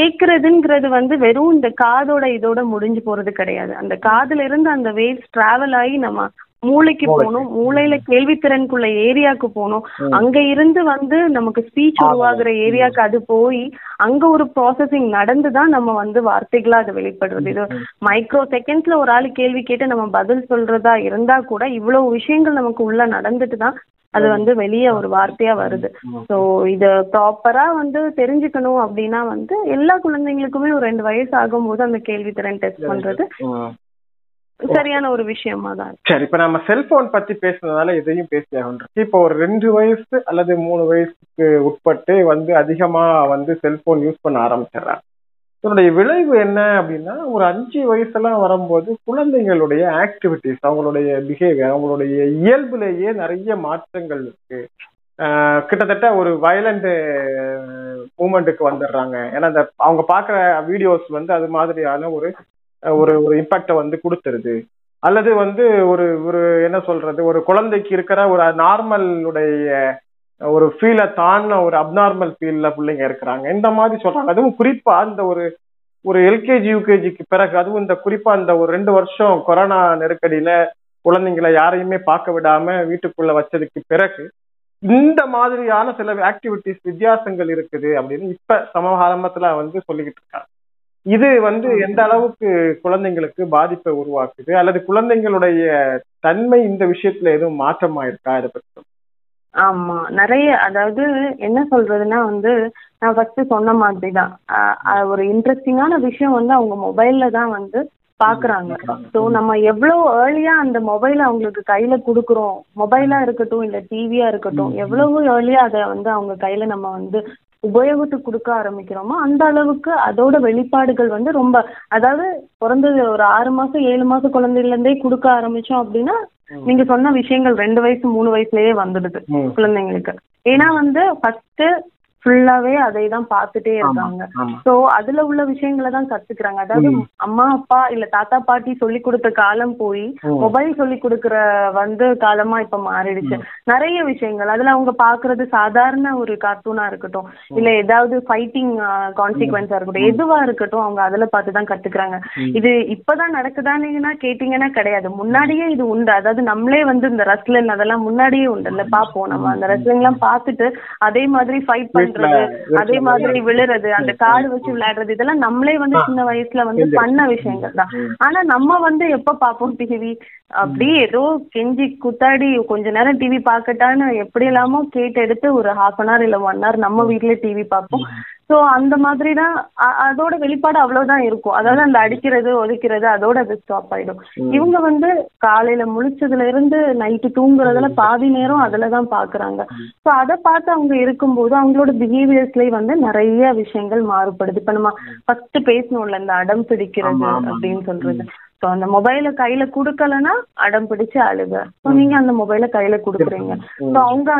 கேட்கறதுங்கிறது வந்து வெறும் இந்த காதோட இதோட முடிஞ்சு போறது கிடையாது. அந்த காதுல இருந்து அந்த வேவ்ஸ் டிராவல் ஆகி நம்ம மூளைக்கு போகணும், மூளையில கேள்வித்திறனுக்குள்ள ஏரியாவுக்கு போகணும், அங்க இருந்து வந்து நமக்கு ஸ்பீச் உருவாகிற ஏரியாவுக்கு அது போய் அங்க ஒரு ப்ராசஸிங் நடந்துதான் நம்ம வந்து வார்த்தைகளா அது வெளிப்படுறது. இது மைக்ரோ செகண்ட்ஸ்ல ஒரு ஆள் கேள்வி கேட்டு நம்ம பதில் சொல்றதா இருந்தா கூட இவ்வளவு விஷயங்கள் நமக்கு உள்ள நடந்துட்டு தான் அது வந்து வெளியே ஒரு வார்த்தையா வருது. ஸோ இதை ப்ராப்பரா வந்து தெரிஞ்சுக்கணும் அப்படின்னா வந்து எல்லா குழந்தைங்களுக்குமே ஒரு 2 வயசு ஆகும் போது அந்த கேள்வித்திறன் டெஸ்ட் பண்றது சரியான ஒரு விஷயமா தான். சரி, இப்ப நம்ம செல்போன் பத்தி பேசுனதால இதையும் பேசியாகின்றது. இப்போ ஒரு 2 வயசு அல்லது 3 வயசுக்கு உட்பட்டு வந்து அதிகமா வந்து செல்போன் யூஸ் பண்ண ஆரம்பிச்சிடறாங்க. இதனுடைய விளைவு என்ன அப்படின்னா, ஒரு 5 வயசுலாம் வரும்போது குழந்தைங்களுடைய ஆக்டிவிட்டிஸ், அவங்களுடைய பிஹேவியர், அவங்களுடைய இயல்புலேயே நிறைய மாற்றங்கள் இருக்கு. கிட்டத்தட்ட ஒரு வயலண்ட் மூமெண்ட்டுக்கு வந்துடுறாங்க. ஏன்னா அந்த அவங்க பாக்குற வீடியோஸ் வந்து அது மாதிரியான ஒரு ஒரு ஒரு இம்பாக்டை வந்து கொடுத்துருது. அல்லது வந்து ஒரு ஒரு என்ன சொல்றது, ஒரு குழந்தைக்கு இருக்கிற ஒரு நார்மலுடைய ஒரு ஃபீலை தாண்டின ஒரு அப்நார்மல் ஃபீல்ல பிள்ளைங்க இருக்கிறாங்க இந்த மாதிரி சொல்றாங்க. அதுவும் குறிப்பா அந்த ஒரு ஒரு எல்கேஜி யூகேஜிக்கு பிறகு, அதுவும் இந்த குறிப்பா அந்த ஒரு 2 வருஷம் கொரோனா நெருக்கடியில குழந்தைங்களை யாரையுமே பார்க்க விடாம வீட்டுக்குள்ள வச்சதுக்கு பிறகு இந்த மாதிரியான சில ஆக்டிவிட்டிஸ் வித்தியாசங்கள் இருக்குது அப்படின்னு இப்ப சமகாலத்துல வந்து சொல்லிக்கிட்டு இருக்காங்க. இது வந்து எந்த அளவுக்கு குழந்தைங்களுக்கு பாதிப்பை உருவாக்குது, அல்லது குழந்தைங்களுடைய தன்மை இந்த விஷயத்துல எதுவும் மாற்றமாயிருக்கா? இதை பற்றி ஆமா நிறைய, அதாவது என்ன சொல்றதுன்னா வந்து நான் ஃபர்ஸ்ட் சொன்ன மாதிரி தான் ஒரு இன்ட்ரெஸ்டிங்கான விஷயம் வந்து அவங்க மொபைல்ல தான் வந்து பாக்குறாங்க. ஸோ நம்ம எவ்வளவு ஏர்லியா அந்த மொபைல அவங்களுக்கு கையில கொடுக்குறோம், மொபைலா இருக்கட்டும் இல்ல டிவியா இருக்கட்டும், எவ்வளவு ஏர்லியா அதை வந்து அவங்க கையில நம்ம வந்து உபயோகத்துக்கு கொடுக்க ஆரம்பிக்கிறோமோ அந்த அளவுக்கு அதோட வெளிப்பாடுகள் வந்து ரொம்ப, அதாவது பிறந்தது ஒரு 6 மாசம் 7 மாசம் குழந்தைல இருந்தே கொடுக்க ஆரம்பிச்சோம் அப்படின்னா நீங்க சொன்ன விஷயங்கள் 2 வயசு 3 வயசுலயே வந்துடுது குழந்தைங்களுக்கு. ஏன்னா வந்து ஃபர்ஸ்ட் ஃபுல்லாவே அதை தான் பார்த்துட்டே இருக்காங்க. சோ அதுல உள்ள விஷயங்களை தான் கத்துக்கிறாங்க. அதாவது அம்மா அப்பா இல்ல தாத்தா பாட்டி சொல்லி கொடுத்த காலம் போய் மொபைல் சொல்லி கொடுக்கற காலமா இப்ப மாறிடுச்சு. நிறைய விஷயங்கள் அதுல அவங்க பாக்குறது சாதாரண ஒரு கார்ட்டூனா இருக்கட்டும் இல்ல ஏதாவது ஃபைட்டிங் கான்சிக்வன்ஸா இருக்கட்டும் எதுவா இருக்கட்டும் அவங்க அதுல பார்த்துதான் கத்துக்கிறாங்க. இது இப்பதான் நடக்குதானீங்கன்னா கேட்டீங்கன்னா கிடையாது, முன்னாடியே இது உண்டு. அதாவது நம்மளே இந்த ரெஸ்லிங் அதெல்லாம் முன்னாடியே உண்டு இல்ல பாப்போம். நம்ம அந்த ரெஸ்லிங் எல்லாம் பார்த்துட்டு அதே மாதிரி ஃபைட் பண்ணி அதே மாதிரி விழுறது அந்த கார்டு வச்சு விளையாடுறது இதெல்லாம் நம்மளே சின்ன வயசுல பண்ண விஷயங்கள் தான். ஆனா நம்ம எப்ப பாப்போம் டிவி அப்படியே ஏதோ கெஞ்சி குத்தாடி கொஞ்ச நேரம் டிவி பாக்கட்டான்னு எப்படி எல்லாமோ கேட்டு எடுத்து ஒரு ஹாஃப் அன் ஹவர் இல்ல ஒன் ஹவர் நம்ம வீட்டுல டிவி பார்ப்போம். சோ அந்த மாதிரி தான் அதோட வெளிப்பாடு அவ்வளவுதான் இருக்கும். அதாவது அந்த அடிக்கிறது ஒதுக்கிறது அதோட அது ஸ்டாப் ஆயிடும். இவங்க காலையில முழிச்சதுல இருந்து நைட்டு தூங்குறதுல பாதி நேரம் அதுலதான் பாக்குறாங்க. சோ அதை பார்த்து அவங்க இருக்கும்போது அவங்களோட பிஹேவியர்ஸ்லயே நிறைய விஷயங்கள் மாறுபடுது. இப்ப நம்ம ஃபர்ஸ்ட் பேசணும்ல இந்த அடம் பிடிக்கிறது அப்படின்னு சொல்றது. ஸோ அந்த மொபைலை கையில கொடுக்கலன்னா அடம் பிடிச்சு அழுக. ஸோ நீங்க அந்த மொபைலை கையில கொடுக்குறீங்க. ஸோ அவங்க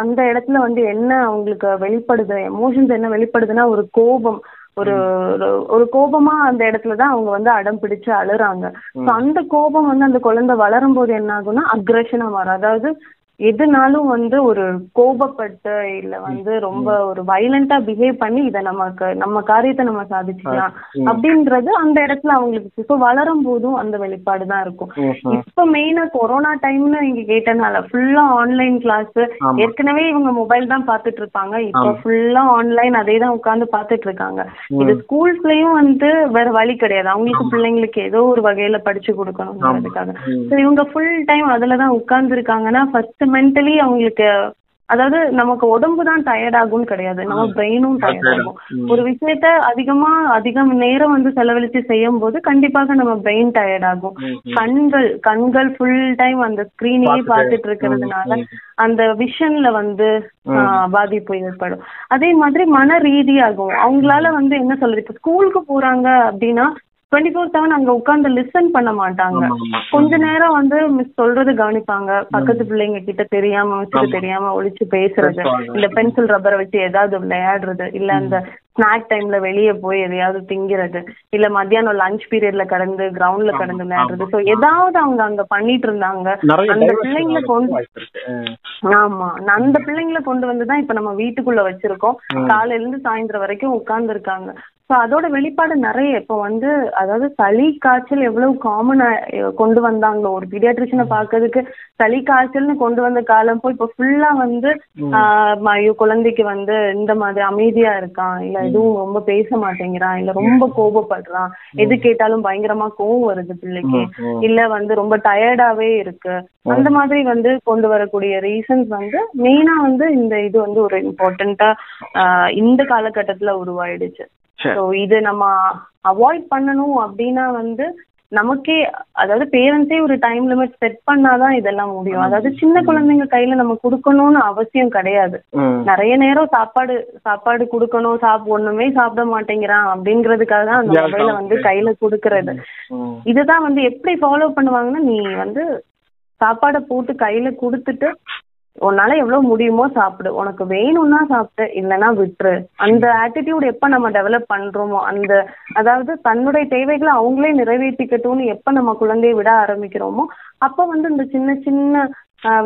அந்த இடத்துல என்ன அவங்களுக்கு வெளிப்படுது எமோஷன்ஸ் என்ன வெளிப்படுதுன்னா ஒரு கோபம் ஒரு ஒரு கோபமா அந்த இடத்துலதான் அவங்க அடம் பிடிச்சு அழுறாங்க. ஸோ அந்த கோபம் அந்த குழந்தை வளரும் போது என்ன ஆகும்னா அக்ரஷனா மாறும். அதாவது எதுனாலும் ஒரு கோபப்பட்டு இல்ல ரொம்ப ஒரு வயலண்டா பிஹேவ் பண்ணி இதை நமக்கு நம்ம காரியத்தை நம்ம சாதிச்சுக்கலாம் அப்படின்றது அந்த இடத்துல அவங்களுக்கு இப்போ வளரும் போதும் அந்த வெளிப்பாடுதான் இருக்கும். இப்ப மெயினா கொரோனா டைம்ல இங்க கேட்டனால ஃபுல்லா ஆன்லைன் கிளாஸ், ஏற்கனவே இவங்க மொபைல் தான் பாத்துட்டு இருப்பாங்க, இப்ப ஃபுல்லா ஆன்லைன் அதே தான் உட்காந்து பாத்துட்டு இருக்காங்க. இது ஸ்கூல்ஸ்லயும் வேற வழி கிடையாது, அவங்களுக்கு பிள்ளைங்களுக்கு ஏதோ ஒரு வகையில படிச்சு கொடுக்கணும்ன்றதுக்காக. சோ இவங்க ஃபுல் டைம் அதுலதான் உட்கார்ந்து இருக்காங்கன்னா ஃபர்ஸ்ட் மென்டலி அவங்களுக்கு அதாவது நமக்கு உடம்பு தான் டயர்ட் ஆகும் கிடையாது, நம்ம பிரெயினும் டயர்ட் ஆகும். ஒரு விஷயத்த அதிகம் நேரம் செலவழிச்சு செய்யும் போது கண்டிப்பாக நம்ம பிரெயின் டயர்ட் ஆகும். கண்கள் ஃபுல் டைம் அந்த ஸ்கிரீனே பார்த்துட்டு இருக்கிறதுனால அந்த விஷன்ல பாதிப்பு ஏற்படும். அதே மாதிரி மன ரீதியாகும். அவங்களால என்ன சொல்றது, இப்ப ஸ்கூலுக்கு போறாங்க அப்படின்னா 24/7 அங்க உட்காந்து லிசன் பண்ண மாட்டாங்க. கொஞ்ச நேரம் மிஸ் சொல்றது கவனிப்பாங்க, பக்கத்து பிள்ளைங்க கிட்ட தெரியாம ஒழிச்சு பேசுறது இல்ல பென்சில் ரப்பரை வச்சு ஏதாவது விளையாடுறது இல்ல அந்த ஸ்நாக் டைம்ல வெளியே போய் எதையாவது திங்கிறது இல்ல மத்தியானம் லஞ்ச் பீரியட்ல கடந்து கிரவுண்ட்ல கடந்து விளையாடுறது. சோ ஏதாவது அவங்க அங்க பண்ணிட்டு இருந்தாங்க. அந்த பிள்ளைங்களை கொண்டு வந்துதான் இப்ப நம்ம வீட்டுக்குள்ள வச்சிருக்கோம். காலையில இருந்து சாயந்தரம் வரைக்கும் உட்கார்ந்து இருக்காங்க. சோ அதோட வெளிப்பாடு நிறைய இப்போ அதாவது சளி காய்ச்சல் எவ்வளவு காமனா கொண்டு வந்தாங்களோ ஒரு பீடியாட்ரிஷனை பாக்குறதுக்கு சளி காய்ச்சல்னு கொண்டு வந்த காலம் போய் இப்ப ஃபுல்லா குழந்தைக்கு இந்த மாதிரி அமைதியா இருக்கான் இல்ல எதுவும் ரொம்ப பேச மாட்டேங்கிறான் இல்ல ரொம்ப கோபப்படுறான் எது கேட்டாலும் பயங்கரமா கோவம் வருது பிள்ளைக்கு இல்ல ரொம்ப டயர்டாவே இருக்கு அந்த மாதிரி கொண்டு வரக்கூடிய ரீசன்ஸ் மெயினா இந்த இது ஒரு இம்பார்ட்டண்டா இந்த காலகட்டத்துல உருவாயிடுச்சு. சோ இது நம்ம அவாய்ட் பண்ணணும் அப்படின்னா நமக்கே அதாவது பேரண்ட்ஸே ஒரு டைம் லிமிட் செட் பண்ணாதான் இதெல்லாம் முடியும். அதாவது சின்ன குழந்தைங்க கையில நம்ம கொடுக்கணும்னு அவசியம் கிடையாது. நிறைய நேரம் சாப்பாடு கொடுக்கணும் ஒண்ணுமே சாப்பிட மாட்டேங்கிறான் அப்படிங்கறதுக்காக தான் அந்த மொபைல கையில கொடுக்கறது. இதுதான் எப்படி ஃபாலோ பண்ணுவாங்கன்னா நீ சாப்பாடை போட்டு கையில கொடுத்துட்டு உன்னால எவ்வளவு முடியுமோ சாப்பிடு, உனக்கு வேணும்னா சாப்பிடு இல்லைன்னா விட்டுரு. அந்த ஆட்டிடியூட் எப்ப நம்ம டெவலப் பண்றோமோ அதாவது தன்னுடைய தேவைகளை அவங்களே நிறைவேற்றிக்கட்டும்னு எப்ப நம்ம குழந்தைய விட ஆரம்பிக்கிறோமோ அப்ப இந்த சின்ன சின்ன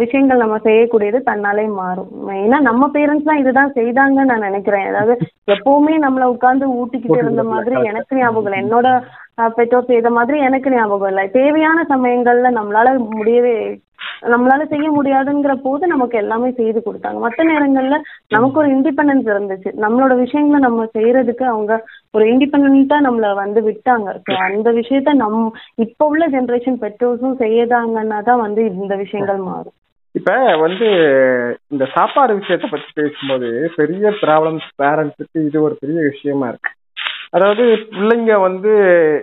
விஷயங்கள் நம்ம செய்யக்கூடியது தன்னாலே மாறும். ஏன்னா நம்ம பேரண்ட்ஸ் தான் இதுதான் செய்தாங்கன்னு நான் நினைக்கிறேன். அதாவது எப்பவுமே நம்மள உட்கார்ந்து ஊட்டிக்கிட்டு இருந்த மாதிரி எனக்கு ஞாபகம் இல்லை, என்னோட பெற்றோர் செய்த மாதிரி எனக்கு ஞாபகம் இல்லை. தேவையான சமயங்கள்ல நம்மளால செய்ய முடியாதுங்கிற போது நமக்கு எல்லாமே செய்து கொடுத்தாங்க. மற்ற நேரங்கள்ல நமக்கு ஒரு இண்டிபெண்டன்ஸ் இருந்துச்சு, நம்மளோட விஷயங்களை நம்ம செய்யறதுக்கு அவங்க ஒரு இண்டிபெண்டா நம்மள விட்டாங்க. அந்த விஷயத்த இப்ப உள்ள ஜெனரேஷன் பெற்றோர்ஸும் செய்யறாங்கன்னா தான் இந்த விஷயங்கள் மாறும். இப்ப இந்த சாப்பாடு விஷயத்த பத்தி பேசும்போது பெரிய ப்ராப்ளம்ஸ் பேரண்ட்ஸுக்கு இது ஒரு பெரிய விஷயமா இருக்கு. அதாவது பிள்ளைங்க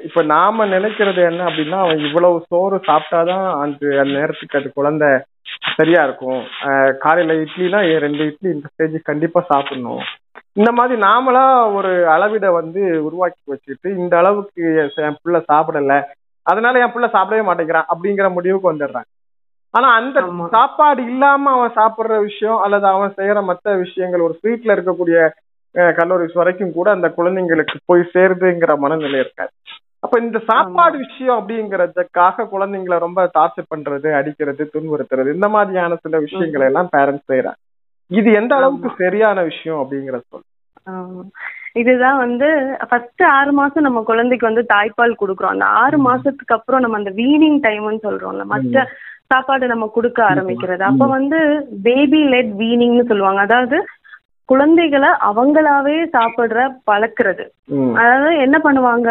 இப்ப நாம நினைக்கிறது என்ன அப்படின்னா அவன் இவ்வளவு சோறு சாப்பிட்டாதான் அந்த நேரத்துக்கு அது குழந்தை சரியா இருக்கும், காலையில இட்லினா 2 இட்லி இந்த ஸ்டேஜ் கண்டிப்பா சாப்பிடணும், இந்த மாதிரி நாமளா ஒரு அளவிட உருவாக்கி வச்சுக்கிட்டு இந்த அளவுக்கு என் பிள்ளை சாப்பிடல அதனால என் பிள்ளை சாப்பிடவே மாட்டேங்கிறான் அப்படிங்கிற முடிவுக்கு வந்துடுறாங்க. ஆனா அந்த சாப்பாடு இல்லாம அவன் சாப்பிடுற விஷயம் அல்லது அவன் செய்யற மற்ற விஷயங்கள் ஒரு ஸ்வீட்ல இருக்கக்கூடிய கலோரிஸ் வரைக்கும் கூட அந்த குழந்தைங்களுக்கு போய் சேருதுங்கிற மனநிலை இருக்காது. அப்ப இந்த சாப்பாடு விஷயம் அப்படிங்கறதுக்காக குழந்தைங்களை ரொம்ப டார்ச்சர் பண்றது, அடிக்கிறது, துன்புறுத்துறது, இந்த மாதிரியான சில விஷயங்களை எல்லாம் பேரண்ட்ஸ் செய்யறாங்க. இது எந்த அளவுக்கு சரியான விஷயம் அப்படிங்கறத சொல்லுங்க. இதுதான் ஃபர்ஸ்ட் 6 மாசம் நம்ம குழந்தைக்கு தாய்ப்பால் கொடுக்குறோம். அந்த 6 மாசத்துக்கு அப்புறம் நம்ம அந்த வீனிங் டைம்னு சொல்றோம்ல, மற்ற சாப்பாடு நம்ம கொடுக்க ஆரம்பிக்கிறது. அப்ப பேபி லெட் வீனிங்னு சொல்லுவாங்க. அதாவது குழந்தைகளை அவங்களாவே சாப்பிடுற பழக்கிறது. அதாவது என்ன பண்ணுவாங்க,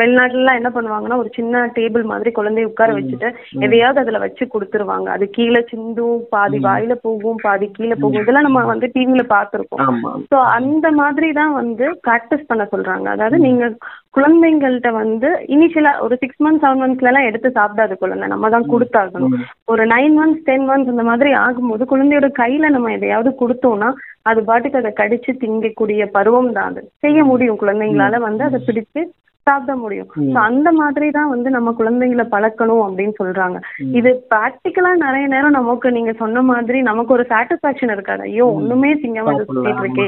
வெளிநாட்டுலாம் என்ன பண்ணுவாங்கன்னா ஒரு சின்ன டேபிள் மாதிரி குழந்தைய உட்கார வச்சுட்டு எதையாவது அதுல வச்சு கொடுத்துருவாங்க. அது கீழே சிந்தும், பாதி வாயில போகும், பாதி கீழே போகும். இதெல்லாம் நம்ம டிவியில பாத்துருக்கோம். சோ அந்த மாதிரி தான் பிராக்டிஸ் பண்ண சொல்றாங்க. அதாவது நீங்க குழந்தைங்கள்ட்ட இனிஷியலா ஒரு 6 மந்த்ஸ் 7 மந்த்ஸ்ல எல்லாம் எடுத்து சாப்பிடாது குழந்தை, நம்ம தான் கொடுத்தாகணும். ஒரு 9 மந்த்ஸ் 10 மந்த்ஸ் அந்த மாதிரி ஆகும்போது குழந்தையோட கையில நம்ம எதையாவது கொடுத்தோம்னா அது பாட்டுக்கு அதை கடிச்சு திங்கக்கூடிய பருவம் தான். அது செய்ய முடியும் குழந்தைங்களால, அதை பிடிச்சு சாப்பிட முடியும். அந்த மாதிரி தான் நம்ம குழந்தைங்களை பழக்கணும் அப்படின்னு சொல்றாங்க. இது பிராக்டிக்கலா நிறைய நேரம் நமக்கு நீங்க சொன்ன மாதிரி நமக்கு ஒரு சாட்டிஸ்பாக்சன் இருக்காது. ஐயோ ஒண்ணுமே திங்காம சுத்திட்டு இருக்கே,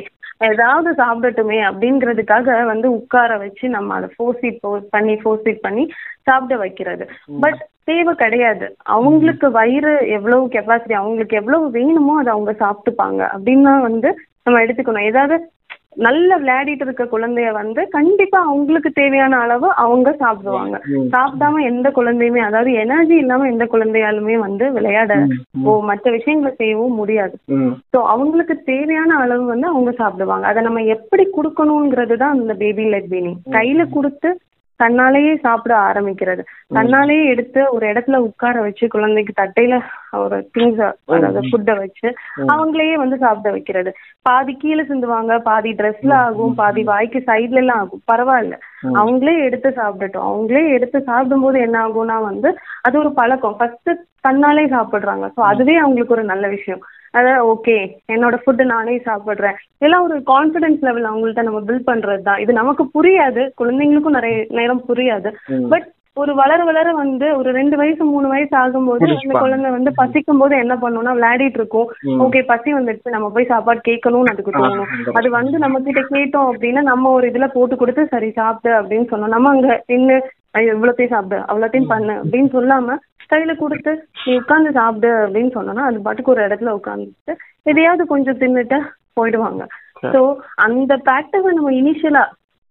ஏதாவது சாப்பிடட்டுமே அப்படிங்கிறதுக்காக உட்கார வச்சு நம்ம அதை ஃபோர்ஸ் பண்ணி சாப்பிட வைக்கிறது. பட் தேவை கிடையாது. அவங்களுக்கு வயிறு எவ்வளவு கெப்பாசிட்டி, அவங்களுக்கு எவ்வளவு வேணுமோ அதை அவங்க சாப்பிட்டுப்பாங்க அப்படின்னா நம்ம எடுத்துக்கணும். ஏதாவது நல்லா விளையாடிட்டு இருக்க குழந்தைய கண்டிப்பா அவங்களுக்கு தேவையான அளவு அவங்க சாப்பிடுவாங்க. சாப்பிடாம எந்த குழந்தையுமே, அதாவது எனர்ஜி இல்லாம எந்த குழந்தையாலுமே விளையாடவோ மற்ற விஷயங்களை செய்யவோ முடியாது. சோ அவங்களுக்கு தேவையான அளவு அவங்க சாப்பிடுவாங்க. அதை நம்ம எப்படி கொடுக்கணும்ங்கிறது தான் அந்த பேபி லெட் வீனிங். கையில கொடுத்து தன்னாலேயே சாப்பிட ஆரம்பிக்கிறது, தன்னாலேயே எடுத்து ஒரு இடத்துல உட்கார வச்சு குழந்தைக்கு தட்டையில ஒரு திங்ஸ் அதாவது ஃபுட்டை வச்சு அவங்களையே சாப்பிட வைக்கிறது. பாதி கீழே சிந்துவாங்க, பாதி ட்ரெஸ்ல ஆகும், பாதி வாய்க்கு சைட்ல எல்லாம் ஆகும். பரவாயில்ல, அவங்களே எடுத்து சாப்பிடட்டும். அவங்களே எடுத்து சாப்பிடும் போது என்ன ஆகும்னா அது ஒரு பழக்கம். ஃபர்ஸ்ட் தன்னாலே சாப்பிடுறாங்க. ஸோ அதுவே அவங்களுக்கு ஒரு நல்ல விஷயம். அதான் ஓகே என்னோட ஃபுட் நானே சாப்பிட்றேன். இதெல்லாம் ஒரு கான்ஃபிடன்ஸ் லெவல் அவங்கள்ட்ட நம்ம பில்ட் பண்றது தான். இது நமக்கு புரியாது, குழந்தைங்களுக்கும் நிறைய நேரம் புரியாது. பட் ஒரு வளர வளர ஒரு 2 வயசு 3 வயசு ஆகும்போது அந்த குழந்தை பசிக்கும் போது என்ன பண்ணோம்னா விளையாடிட்டு இருக்கும். ஓகே பசி வந்துடுச்சு, நம்ம போய் சாப்பாடு கேட்கணும்னு அதுக்கு தோணும். அது நம்ம கிட்ட கேட்டோம் அப்படின்னா நம்ம ஒரு இதுல போட்டு கொடுத்து சரி சாப்பிட்டு அப்படின்னு சொன்னோம். நம்ம அங்க நின்று இவ்வளோத்தையும் சாப்பிடு, அவ்வளோத்தையும் பண்ணு அப்படின்னு சொல்லாம கையில கொடுத்து நீ உட்காந்து சாப்பிடு அப்படின்னு சொன்னோம்னா அது பாட்டுக்கு ஒரு இடத்துல உட்காந்துட்டு எதையாவது கொஞ்சம் தின்னுட்டு போயிடுவாங்க. ஸோ அந்த பிராக்டிஸை நம்ம இனிஷியலா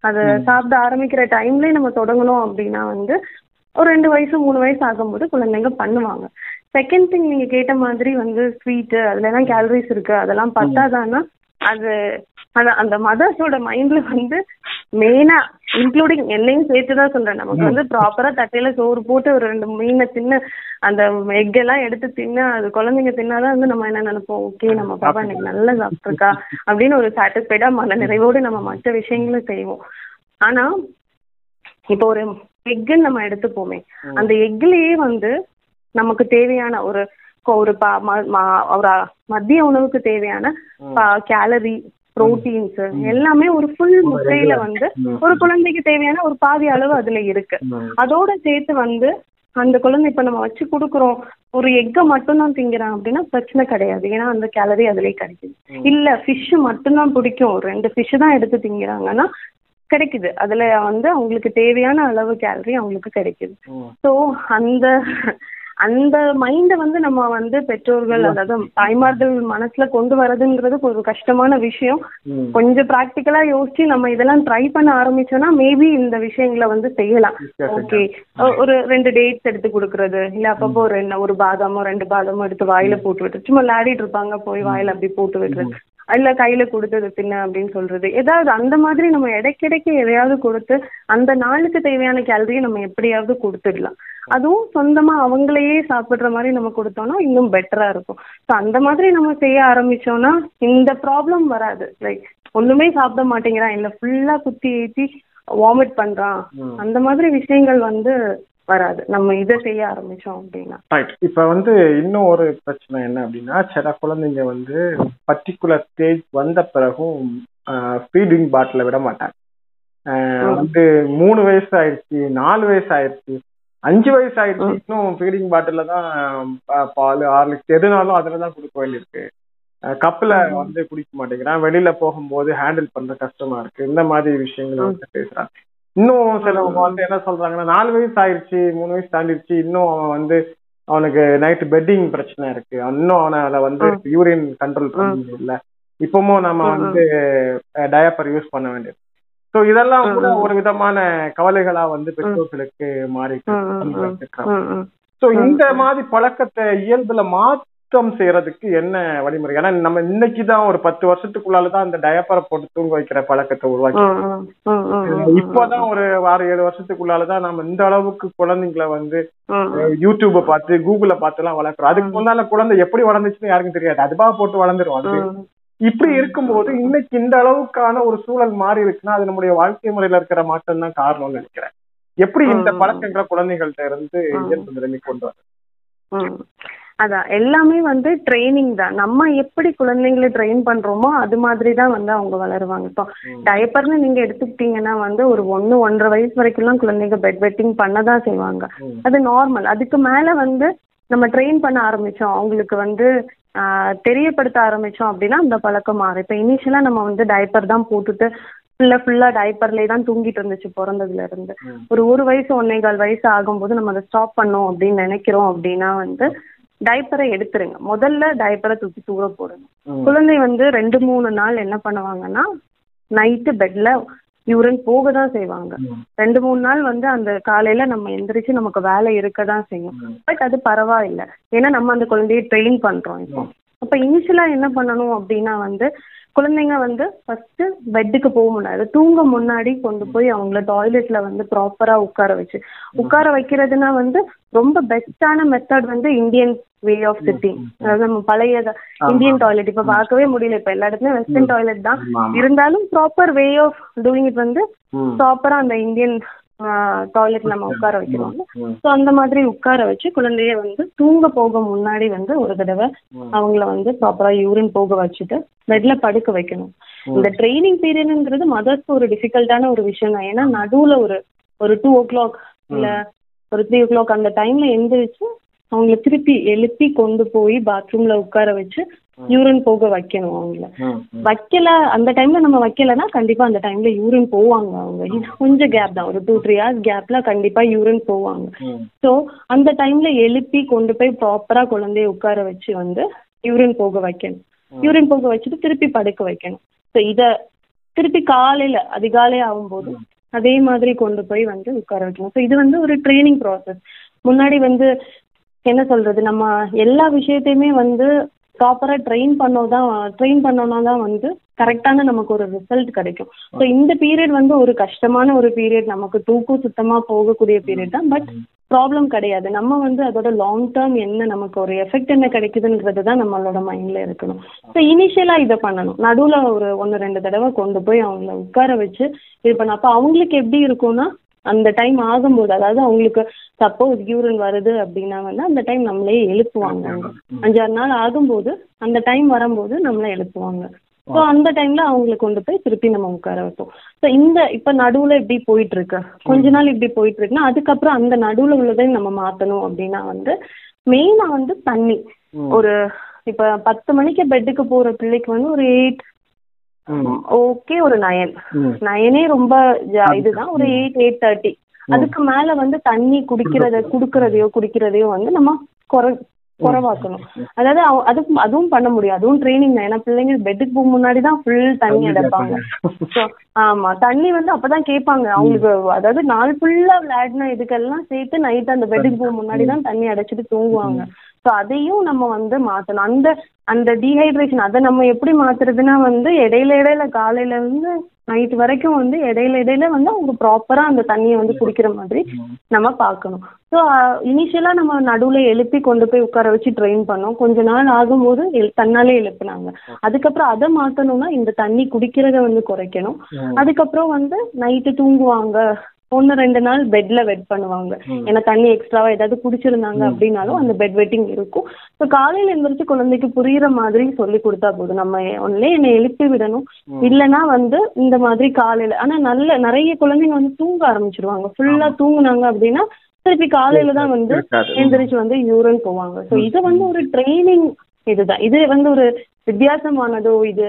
அதை சாப்பிட ஆரம்பிக்கிற டைம்லயே நம்ம தொடங்கணும் அப்படின்னா ஒரு 2 வயசு 3 வயசு ஆகும்போது குழந்தைங்க பண்ணுவாங்க. செகண்ட் திங் நீங்க கேட்ட மாதிரி ஸ்வீட்டு அதுல எல்லாம் கேலரிஸ் இருக்கு, அதெல்லாம் பத்தாதான்னா அது அந்த மதர்ஸோட மைண்ட்ல மெயினா இன்க்ளூடிங் என்னையும் சேர்த்துதான் சொல்றேன். நமக்கு ப்ராப்பரா தட்டையில சோறு போட்டு ஒரு 2 மீனை தின்னு அந்த எக்கெல்லாம் எடுத்து தின்னு அது குழந்தைங்க தின்னாதான் நம்ம என்ன நினைப்போம், ஓகே நம்ம பாப்பா இன்னைக்கு நல்லா சாப்பிட்ருக்கா அப்படின்னு ஒரு சாட்டிஸ்ஃபைடா மன நிறைவோடு நம்ம மற்ற விஷயங்களும் செய்வோம். ஆனா இப்போ ஒரு எக்குன்னு நம்ம எடுத்துப்போமே, அந்த எக்குலயே நமக்கு தேவையான ஒரு மதிய உணவுக்கு தேவையான கேலரி, புரோட்டீன்ஸ் எல்லாமே ஒரு ஃபுல் முட்டையில ஒரு குழந்தைக்கு தேவையான ஒரு பாதி அளவு அதுல இருக்கு. அதோட சேர்த்து அந்த குழந்தை இப்ப நம்ம வச்சு கொடுக்குறோம் ஒரு எக்கை மட்டும்தான் திங்கிறான் அப்படின்னா பிரச்சனை கிடையாது. ஏன்னா அந்த கேலரி அதுலயே கிடைக்குது. இல்ல ஃபிஷ் மட்டும்தான் பிடிக்கும், 2 ஃபிஷ் தான் எடுத்து திங்கிறாங்கன்னா கிடைக்குது. அதுல அவங்களுக்கு தேவையான அளவு கேலரி அவங்களுக்கு கிடைக்குது. ஸோ அந்த மைண்டை நம்ம பெற்றோர்கள் அதாவது தாய்மார்கள் மனசுல கொண்டு வரதுங்கிறது ஒரு கஷ்டமான விஷயம். கொஞ்சம் பிராக்டிக்கலா யோசிச்சு நம்ம இதெல்லாம் ட்ரை பண்ண ஆரம்பிச்சோம்னா மேபி இந்த விஷயங்களை செய்யலாம். ஓகே ஒரு 2 டேட்ஸ் எடுத்து கொடுக்கறது, இல்ல அப்பப்போ ஒரு பாதாமோ 2 பாதாமோ எடுத்து வாயில போட்டு விட்டுரு, சும்மா விளையாடிட்டு இருப்பாங்க போய் வாயில அப்படி போட்டு விட்டுறது, இல்ல கையில கொடுத்தது தின்ன அப்படின்னு சொல்றது. ஏதாவது அந்த மாதிரி நம்ம இடைக்கிடைக்கு எதையாவது கொடுத்து அந்த நாளுக்கு தேவையான கேலரியை நம்ம எப்படியாவது கொடுத்துடலாம். அதுவும் சொந்தமா அவங்களையே சாப்பிடுற மாதிரி நம்ம கொடுத்தோம்னா இன்னும் பெட்டரா இருக்கும். ஸோ அந்த மாதிரி நம்ம செய்ய ஆரம்பிச்சோம்னா இந்த ப்ராப்ளம் வராது. லைக் ஒண்ணுமே சாப்பிட மாட்டேங்கிறான், இல்ல ஃபுல்லா குத்தி ஏற்றி வாமிட் பண்றான், அந்த மாதிரி விஷயங்கள் வராது நம்ம இதை செய்ய ஆரம்பிச்சோம் அப்படின்னா. ரைட். இப்ப இன்னும் ஒரு பிரச்சனை என்ன அப்படின்னா, சில குழந்தைங்க பர்டிகுலர் ஸ்டேஜ் வந்த பிறகும் ஃபீடிங் பாட்டில விட மாட்டாங்க. 3 வயசு ஆயிடுச்சு, 4 வயசு ஆயிடுச்சு, 5 வயசு ஆயிடுச்சு, இன்னும் ஃபீடிங் பாட்டில தான் பால், ஹார்லிக்ஸ் எதுனாலும் அதுலதான் கொடுக்க வேண்டியிருக்கு. கப்பில் வந்து குடிக்க மாட்டேங்கிறான், வெளியில போகும்போது ஹேண்டில் பண்ற கஷ்டமா இருக்கு. இந்த மாதிரி விஷயங்கள் வந்து பேசுறான். இன்னும் சிலவங்க வந்து என்ன சொல்றாங்கன்னா, 4 வயசு ஆயிடுச்சு, 3 வயசு தாண்டிடுச்சு, இன்னும் அவன் வந்து அவனுக்கு நைட்டு பெட்டிங் பிரச்சனை இருக்கு, இன்னும் அவனை வந்து யூரின் கண்ட்ரோல் பண்ண முடியல, இப்பவும் நம்ம வந்து டயப்பர் யூஸ் பண்ண வேண்டியது. ஸோ இதெல்லாம் கூட ஒரு விதமான கவலைகளா வந்து பெற்றோர்களுக்கு மாறிட்டு. ஸோ இந்த மாதிரி பழக்கத்தை இயல்புல மாற்றம் செய்யறதுக்கு என்ன வழிமுறை? ஏன்னா நம்ம இன்னைக்குதான் ஒரு 10 வருஷத்துக்குள்ளாலதான் அந்த டயப்பரை போட்டு தூங்க வைக்கிற பழக்கத்தை உருவாக்கி, இப்போதான் ஒரு 6-7 வருஷத்துக்குள்ளாலதான் நம்ம இந்த அளவுக்கு குழந்தைங்களை வந்து யூடியூப பார்த்து கூகுள பார்த்து எல்லாம் வளர்க்குறோம். அதுக்கு முன்னால குழந்தை எப்படி வளர்ந்துச்சுன்னு யாருக்கும் தெரியாது, அதுவா போட்டு வளர்ந்துரும். அது இப்படி இருக்கும்போது இன்னைக்கு இந்த அளவுக்கான ஒரு சூழல் மாறி இருக்குன்னா அது நம்முடைய வாழ்க்கை முறையில இருக்கிற மாற்றம் தான் காரணம்னு நினைக்கிறேன். எப்படி இந்த பழக்கங்களை குழந்தைகள்கிட்ட இருந்து நிலைமை கொண்டு வர? அதான் எல்லாமே வந்து ட்ரைனிங் தான். நம்ம எப்படி குழந்தைங்களை ட்ரெயின் பண்றோமோ அது மாதிரி தான் வந்து அவங்க வளருவாங்க. இப்போ டயப்பர்னு நீங்க எடுத்துக்கிட்டீங்கன்னா வந்து ஒரு 1-1.5 வயசு வரைக்கும்லாம் குழந்தைங்க பெட் வெட்டிங் பண்ணதான் செய்வாங்க, அது நார்மல். அதுக்கு மேல வந்து நம்ம ட்ரெயின் பண்ண ஆரம்பிச்சோம், அவங்களுக்கு வந்து தெரியப்படுத்த ஆரம்பிச்சோம் அப்படின்னா அந்த பழக்கம் மாறும். இப்போ இனிஷியலா நம்ம வந்து டைப்பர் தான் போட்டுட்டு ஃபுல்லா டைப்பர்லேயே தான் தூங்கிட்டு இருந்துச்சு பிறந்ததுல இருந்து. ஒரு 1 வயசு 1.25 வயசு ஆகும்போது நம்ம அதை ஸ்டாப் பண்ணோம் அப்படின்னு நினைக்கிறோம் அப்படின்னா வந்து டைப்பரை எடுத்துருங்க, முதல்ல டைப்பரை தூக்கி தூர போடுங்க. குழந்தை வந்து 2-3 நாள் என்ன பண்ணுவாங்கன்னா நைட்டு பெட்ல யூரின் போக தான் செய்வாங்க. 2-3 நாள் வந்து அந்த காலையில நம்ம எந்திரிச்சு நமக்கு வேலை இருக்க தான் செய்யும். பட் அது பரவாயில்லை, ஏன்னா நம்ம அந்த குழந்தைய ட்ரெயின் பண்றோம் இப்போ. அப்ப இனிஷியலா என்ன பண்ணணும் அப்படின்னா வந்து குழந்தைங்க வந்து ஃபர்ஸ்ட் பெட்டுக்கு போக முடியாது, தூங்க முன்னாடி கொண்டு போய் அவங்கள டாய்லெட்ல வந்து ப்ராப்பரா உட்கார வைக்கிறதுனா வந்து ரொம்ப பெஸ்டான மெத்தட் வந்து இந்தியன் வே ஆஃப் சிட்டிங். அதாவது நம்ம பழைய இந்தியன் டாய்லெட் இப்ப பார்க்கவே முடியல, இப்ப எல்லா இடத்துலயும் வெஸ்டர்ன் டாய்லெட் தான் இருந்தாலும் proper way of doing it வந்து ப்ராப்பரா அந்த இந்தியன் டாய்லெட் நம்ம உட்கார வைக்கிறோம்ல. ஸோ அந்த மாதிரி உட்கார வச்சு குழந்தைய வந்து தூங்க போக முன்னாடி வந்து ஒரு தடவை அவங்கள வந்து ப்ராப்பரா யூரின் போக வச்சுட்டு பெட்ல படுக்க வைக்கணும். இந்த ட்ரைனிங் பீரியட்ங்கிறது மதர்ஸ்க்கு ஒரு டிஃபிகல்ட்டான ஒரு விஷயம் தான். ஏன்னா நடுவுல ஒரு 2 o'clock இல்ல ஒரு 3 o'clock அந்த டைம்ல எந்திரிச்சு அவங்களை திருப்பி எழுப்பி கொண்டு போய் பாத்ரூம்ல உட்கார வச்சு யூரின் போக வைக்கணும். அவங்கள வைக்கல அந்த டைம்ல நம்ம வைக்கலன்னா கண்டிப்பா அந்த டைம்ல யூரின் போவாங்க அவங்க. கொஞ்சம் கேப் தான், ஒரு 2-3 hours கேப்ல கண்டிப்பா யூரின் போவாங்க. ஸோ அந்த டைம்ல எழுப்பி கொண்டு போய் ப்ராப்பரா குழந்தைய உட்கார வச்சு வந்து யூரின் போக வைக்கணும். யூரின் போக வச்சுட்டு திருப்பி படுக்க வைக்கணும். ஸோ இதை திருப்பி காலையில அதிகாலை ஆகும்போது அதே மாதிரி கொண்டு போய் வந்து உட்கார வைக்கணும். ஸோ இது வந்து ஒரு ட்ரைனிங் ப்ராசஸ். முன்னாடி வந்து என்ன சொல்றது, நம்ம எல்லா விஷயத்தையுமே வந்து ப்ராப்பரா ட்ரெயின் பண்ணோம்னா தான் வந்து கரெக்டான நமக்கு ஒரு ரிசல்ட் கிடைக்கும். ஸோ இந்த பீரியட் வந்து ஒரு கஷ்டமான ஒரு பீரியட், நமக்கு தூக்கம் சுத்தமா போகக்கூடிய பீரியட் தான். பட் ப்ராப்ளம் கிடையாது, நம்ம வந்து அதோட லாங் டேர்ம் என்ன, நமக்கு ஒரு எஃபெக்ட் என்ன கிடைக்குதுன்றது தான் நம்மளோட மைண்ட்ல இருக்கணும். ஸோ இனிஷியலா இதை பண்ணணும், நடுவுல ஒரு 1-2 தடவை கொண்டு போய் அவங்கள உட்கார வச்சு இது பண்ண. அப்போ அவங்களுக்கு எப்படி இருக்கும்னா அந்த டைம் ஆகும்போது, அதாவது அவங்களுக்கு சப்போஸ் யூரின் வருது அப்படின்னா வந்து அந்த டைம் நம்மளே எழுப்புவாங்க. 5-6 நாள் ஆகும்போது அந்த டைம் வரும்போது நம்மளே எழுப்புவாங்க. ஸோ அந்த டைம்ல அவங்களை கொண்டு போய் திருப்பி நம்ம உட்கார வைப்போம். ஸோ இந்த இப்ப நடுவுல இப்படி போயிட்டு இருக்கு, கொஞ்ச நாள் இப்படி போயிட்டு இருக்குன்னா அதுக்கப்புறம் அந்த நடுவுல உள்ளதையும் நம்ம மாத்தணும். அப்படின்னா வந்து மெயினா வந்து தண்ணி, ஒரு இப்ப 10 மணிக்கு பெட்டுக்கு போற பிள்ளைக்கு வந்து ஒரு 8, ஒரு 9 ரொம்ப இதுதான், ஒரு 8-8:30 அதுக்கு மேல வந்து தண்ணி குடிக்கிறதையோ வந்து நம்ம குறவாக்கணும். அதாவது அதுவும் பண்ண முடியும், அதுவும் ட்ரைனிங் தான். ஏன்னா பிள்ளைங்க பெட்டுக்கு போக முன்னாடிதான் ஃபுல் தண்ணி எடுப்பாங்க. ஆமா, தண்ணி வந்து அப்பதான் கேட்பாங்க அவங்களுக்கு. அதாவது நாள் ஃபுல்லா விளையாடின இதுக்கெல்லாம் சேர்த்து நைட் அந்த பெட்டுக்கு போக முன்னாடிதான் தண்ணி அடைச்சிட்டு தூங்குவாங்க. ஸோ அதையும் நம்ம வந்து மாற்றணும். அந்த டீஹைட்ரேஷன் அதை நம்ம எப்படி மாத்துறதுன்னா வந்து இடையில காலையில இருந்து நைட் வரைக்கும் வந்து இடையில வந்து அவங்க ப்ராப்பரா அந்த தண்ணியை வந்து குடிக்கிற மாதிரி நம்ம பார்க்கணும். ஸோ இனிஷியலா நம்ம நடுவுல எழுப்பி கொண்டு போய் உட்கார வச்சு ட்ரெயின் பண்ணோம், கொஞ்ச நாள் ஆகும்போது தன்னாலே எழுப்புனாங்க. அதுக்கப்புறம் அதை மாற்றணும்னா இந்த தண்ணி குடிக்கிறத வந்து குறைக்கணும். அதுக்கப்புறம் வந்து நைட்டு தூங்குவாங்க 1-2 நாள் பெட்ல வெட் பண்ணுவாங்க. ஏன்னா தண்ணி எக்ஸ்ட்ராவா ஏதாவது குடிச்சிருந்தாங்க அப்படின்னாலும் அந்த பெட் வெட்டிங் இருக்கும். ஸோ காலையில எந்திரிச்சு குழந்தைக்கு புரியுற மாதிரி சொல்லி கொடுத்தா போதும். நம்ம ஒன்லே என்னை எழுப்பி விடணும், இல்லைன்னா வந்து இந்த மாதிரி காலையில. ஆனா நல்ல நிறைய குழந்தைங்க வந்து தூங்க ஆரம்பிச்சிருவாங்க, ஃபுல்லா தூங்குனாங்க அப்படின்னா திருப்பி காலையில தான் வந்து எந்திரிச்சு வந்து யூரன் போவாங்க. ஸோ இதை வந்து ஒரு ட்ரைனிங் இதுதான். இது வந்து ஒரு வித்தியாசமானதோ இது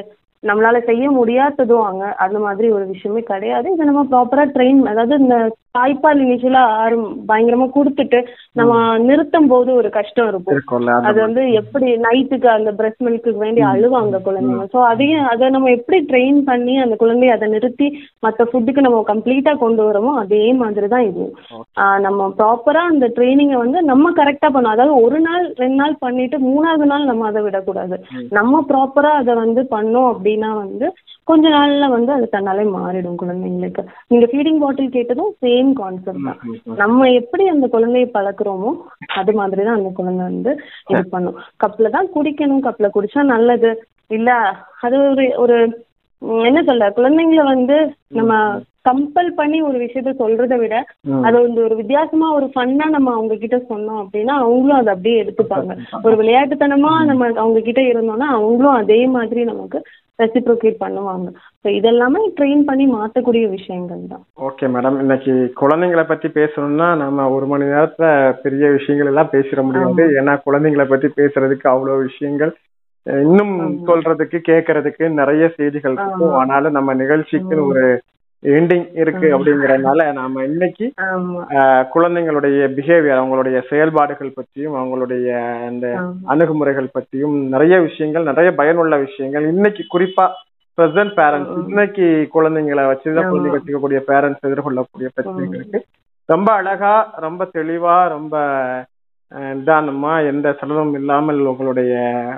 நம்மளால செய்ய முடியாததோ அங்கே அந்த மாதிரி ஒரு விஷயமே கிடையாது. இதை நம்ம ப்ராப்பரா ட்ரெயின், அதாவது இந்த தாய்ப்பால் இனிஷியலா ஆரம்ப பயங்கரமா கொடுத்துட்டு நம்ம நிறுத்தும் போது ஒரு கஷ்டம் இருக்கும். அது வந்து எப்படி நைட்டுக்கு அந்த பிரஸ்ட் மில்க்கு வேண்டி அழுவாங்க குழந்தைங்க. ஸோ அதையும் அதை நம்ம எப்படி ட்ரெயின் பண்ணி அந்த குழந்தைய அதை நிறுத்தி மற்ற ஃபுட்டுக்கு நம்ம கம்ப்ளீட்டா கொண்டு வரோமோ அதே மாதிரி தான் இது. நம்ம ப்ராப்பரா அந்த ட்ரைனிங்கை வந்து நம்ம கரெக்டா பண்ணோம். அதாவது ஒரு நாள் ரெண்டு நாள் பண்ணிட்டு மூணாவது நாள் நம்ம அதை விடக்கூடாது. நம்ம ப்ராப்பரா அதை வந்து பண்ணோம் அப்படின்னா வந்து கொஞ்ச நாள்ல வந்து அது தன்னாலே மாறிடும் குழந்தைங்களுக்கு. நீங்க ஃபீடிங் பாட்டில் கேட்டதும் சேம் கான்செப்ட் தான். நம்ம எப்படி அந்த குழந்தைய பழக்கிறோமோ அது மாதிரிதான் அந்த குழந்தை வந்து இது பண்ணும். கப்ல தான் குடிக்கணும், கப்ல குடிச்சா நல்லது இல்ல. அது ஒரு ஒரு என்ன சொல்ற, குழந்தைங்கள வந்து நம்ம கம்பல் பண்ணி ஒரு விஷயத்த சொல்றதை விட அதை வந்து ஒரு வித்தியாசமா ஒரு ஃபன்னா நம்ம அவங்க கிட்ட சொன்னோம் அப்படின்னா அவங்களும் அதை அப்படியே எடுத்துப்பாங்க. ஒரு விளையாட்டுத்தனமா நம்ம அவங்க கிட்ட இருந்தோம்னா அவங்களும் அதே மாதிரி நமக்கு ரெசிப்ரோகேட் பண்ணுவாங்க. ஸோ இதெல்லாமே ட்ரெயின் பண்ணி மாற்றக்கூடிய விஷயங்கள் தான். ஓகே மேடம், இன்னைக்கு குழந்தைங்களை பத்தி பேசணும்னா நம்ம ஒரு மணி நேரத்துல பெரிய விஷயங்கள் எல்லாம் பேசிட முடியாது. ஏன்னா குழந்தைங்களை பத்தி பேசுறதுக்கு அவ்வளோ விஷயங்கள், இன்னும் சொல்றதுக்கு கேட்கறதுக்கு நிறைய செய்திகள் இருக்கும். ஆனாலும் நம்ம நிகழ்ச்சிக்கு ஒரு எண்டிங் இருக்கு அப்படிங்கறதுனால நாம இன்னைக்கு குழந்தைங்களுடைய பிஹேவியர், அவங்களுடைய செயல்பாடுகள் பற்றியும் அவங்களுடைய அந்த அணுகுமுறைகள் பற்றியும் நிறைய விஷயங்கள், நிறைய பயனுள்ள விஷயங்கள் இன்னைக்கு குறிப்பா பிரசன்ட் பேரண்ட்ஸ், இன்னைக்கு குழந்தைங்களை வச்சுதான் குழந்தைங்க வச்சுக்கக்கூடிய பேரண்ட்ஸ் எதிர்கொள்ளக்கூடிய பிரச்சனைகளுக்கு ரொம்ப அழகா, ரொம்ப தெளிவா, ரொம்ப நிதானமா, எந்த சலனம் இல்லாமல் உங்களுடைய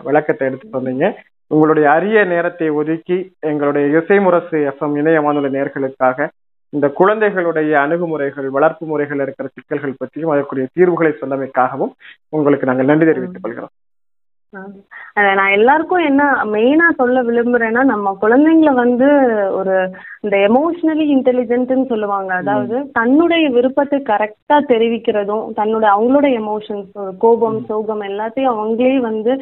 விளக்கத்தை எடுத்துட்டு வந்தீங்க. உங்களுடைய அரிய நேரத்தை ஒதுக்கி எங்களுடைய இசைமுரசு எஃப்எம் இணையமான நேர்களுக்காக இந்த குழந்தைகளுடைய அணுகுமுறைகள், வளர்ப்பு முறைகள் இருக்கிற சிக்கல்கள் பற்றியும் அதற்குரிய தீர்வுகளை சொன்னமைக்காகவும் உங்களுக்கு நாங்கள் நன்றி தெரிவித்துக் கொள்கிறோம். நான் எல்லாருக்கும் என்ன மெயினா சொல்ல விரும்புறேன்னா, நம்ம குழந்தைங்கள வந்து ஒரு இந்த எமோஷனலி இன்டெலிஜென்ட்னு சொல்லுவாங்க. அதாவது தன்னுடைய விருப்பத்தை கரெக்டா தெரிவிக்கிறதும், தன்னுடைய அவங்களோட எமோஷன்ஸ், கோபம் சோகம் எல்லாத்தையும் அவங்களே வந்து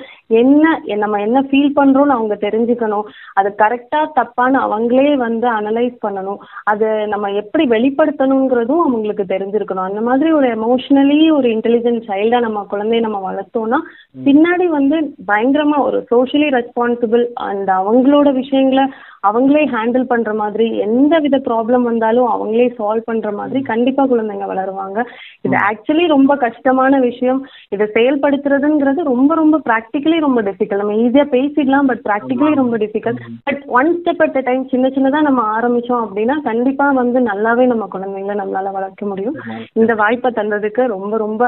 என்ன நம்ம என்ன ஃபீல் பண்றோம்னு அவங்க தெரிஞ்சுக்கணும். அது கரெக்டா தப்பான்னு அவங்களே வந்து அனலைஸ் பண்ணணும். அது நம்ம எப்படி வெளிப்படுத்தணுங்கிறதும் அவங்களுக்கு தெரிஞ்சிருக்கணும். அந்த மாதிரி ஒரு எமோஷனலி ஒரு இன்டெலிஜென்ட் சைல்டா நம்ம குழந்தைய நம்ம வளர்த்தோம்னா பின்னாடி வந்து பயங்கரமா ஒரு சோஷியலி ரெஸ்பான்சிபிள் அண்ட் அவங்களோட விஷயங்களை அவங்களே ஹேண்டில் பண்ற மாதிரி, எந்த வித ப்ராப்ளம் வந்தாலும் அவங்களே சால்வ் பண்ற மாதிரி கண்டிப்பா குழந்தைங்க வளருவாங்க. இது ஆக்சுவலி ரொம்ப கஷ்டமான விஷயம். இதை செயல்படுத்துறதுங்கிறது ரொம்ப ரொம்ப பிராக்டிக்கலி ரொம்ப டிஃபிகல்ட். நம்ம ஈஸியா பேசிடலாம், பட் பிராக்டிக்கலி ரொம்ப difficult. But one step at a time சின்ன சின்னதா நம்ம ஆரம்பிச்சோம் அப்படின்னா கண்டிப்பா வந்து நல்லாவே நம்ம குழந்தைங்களை நம்மளால வளர்க்க முடியும். இந்த வாய்ப்பை தந்ததுக்கு ரொம்ப ரொம்ப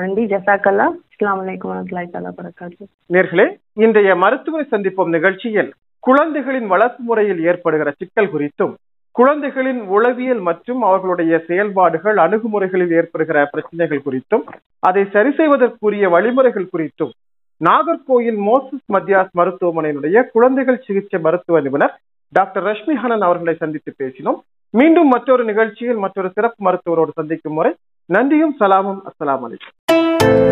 நன்றி. ஜஸாக்கல்லா. அஸ்ஸலாமு அலைக்கும் வரஹ்மத்துல்லாஹி தஆலா பரக்காத்துஹு. நேயர்களே, இன்றைய மருத்துவரை சந்திப்போம் நிகழ்ச்சியில் குழந்தைகளின் வளர்ப்பு முறையில் ஏற்படுகிற சிக்கல் குறித்தும், குழந்தைகளின் உளவியல் மற்றும் அவர்களுடைய செயல்பாடுகள், அணுகுமுறைகளில் ஏற்படுகிற பிரச்சனைகள் குறித்தும், அதை சரி செய்வதற்குரிய வழிமுறைகள் குறித்தும் நாகர்கோயில் மோசஸ் மத்தியாஸ் மருத்துவமனையினுடைய குழந்தைகள் சிகிச்சை மருத்துவ நிபுணர் டாக்டர் ரஷ்மி ஹனன் அவர்களை சந்தித்து பேசினோம். மீண்டும் மற்றொரு நிகழ்ச்சியில் மற்றொரு சிறப்பு மருத்துவரோடு சந்திக்கும் வரை நன்றியும் சலாமும். அஸ்ஸலாமு அலைக்கும்.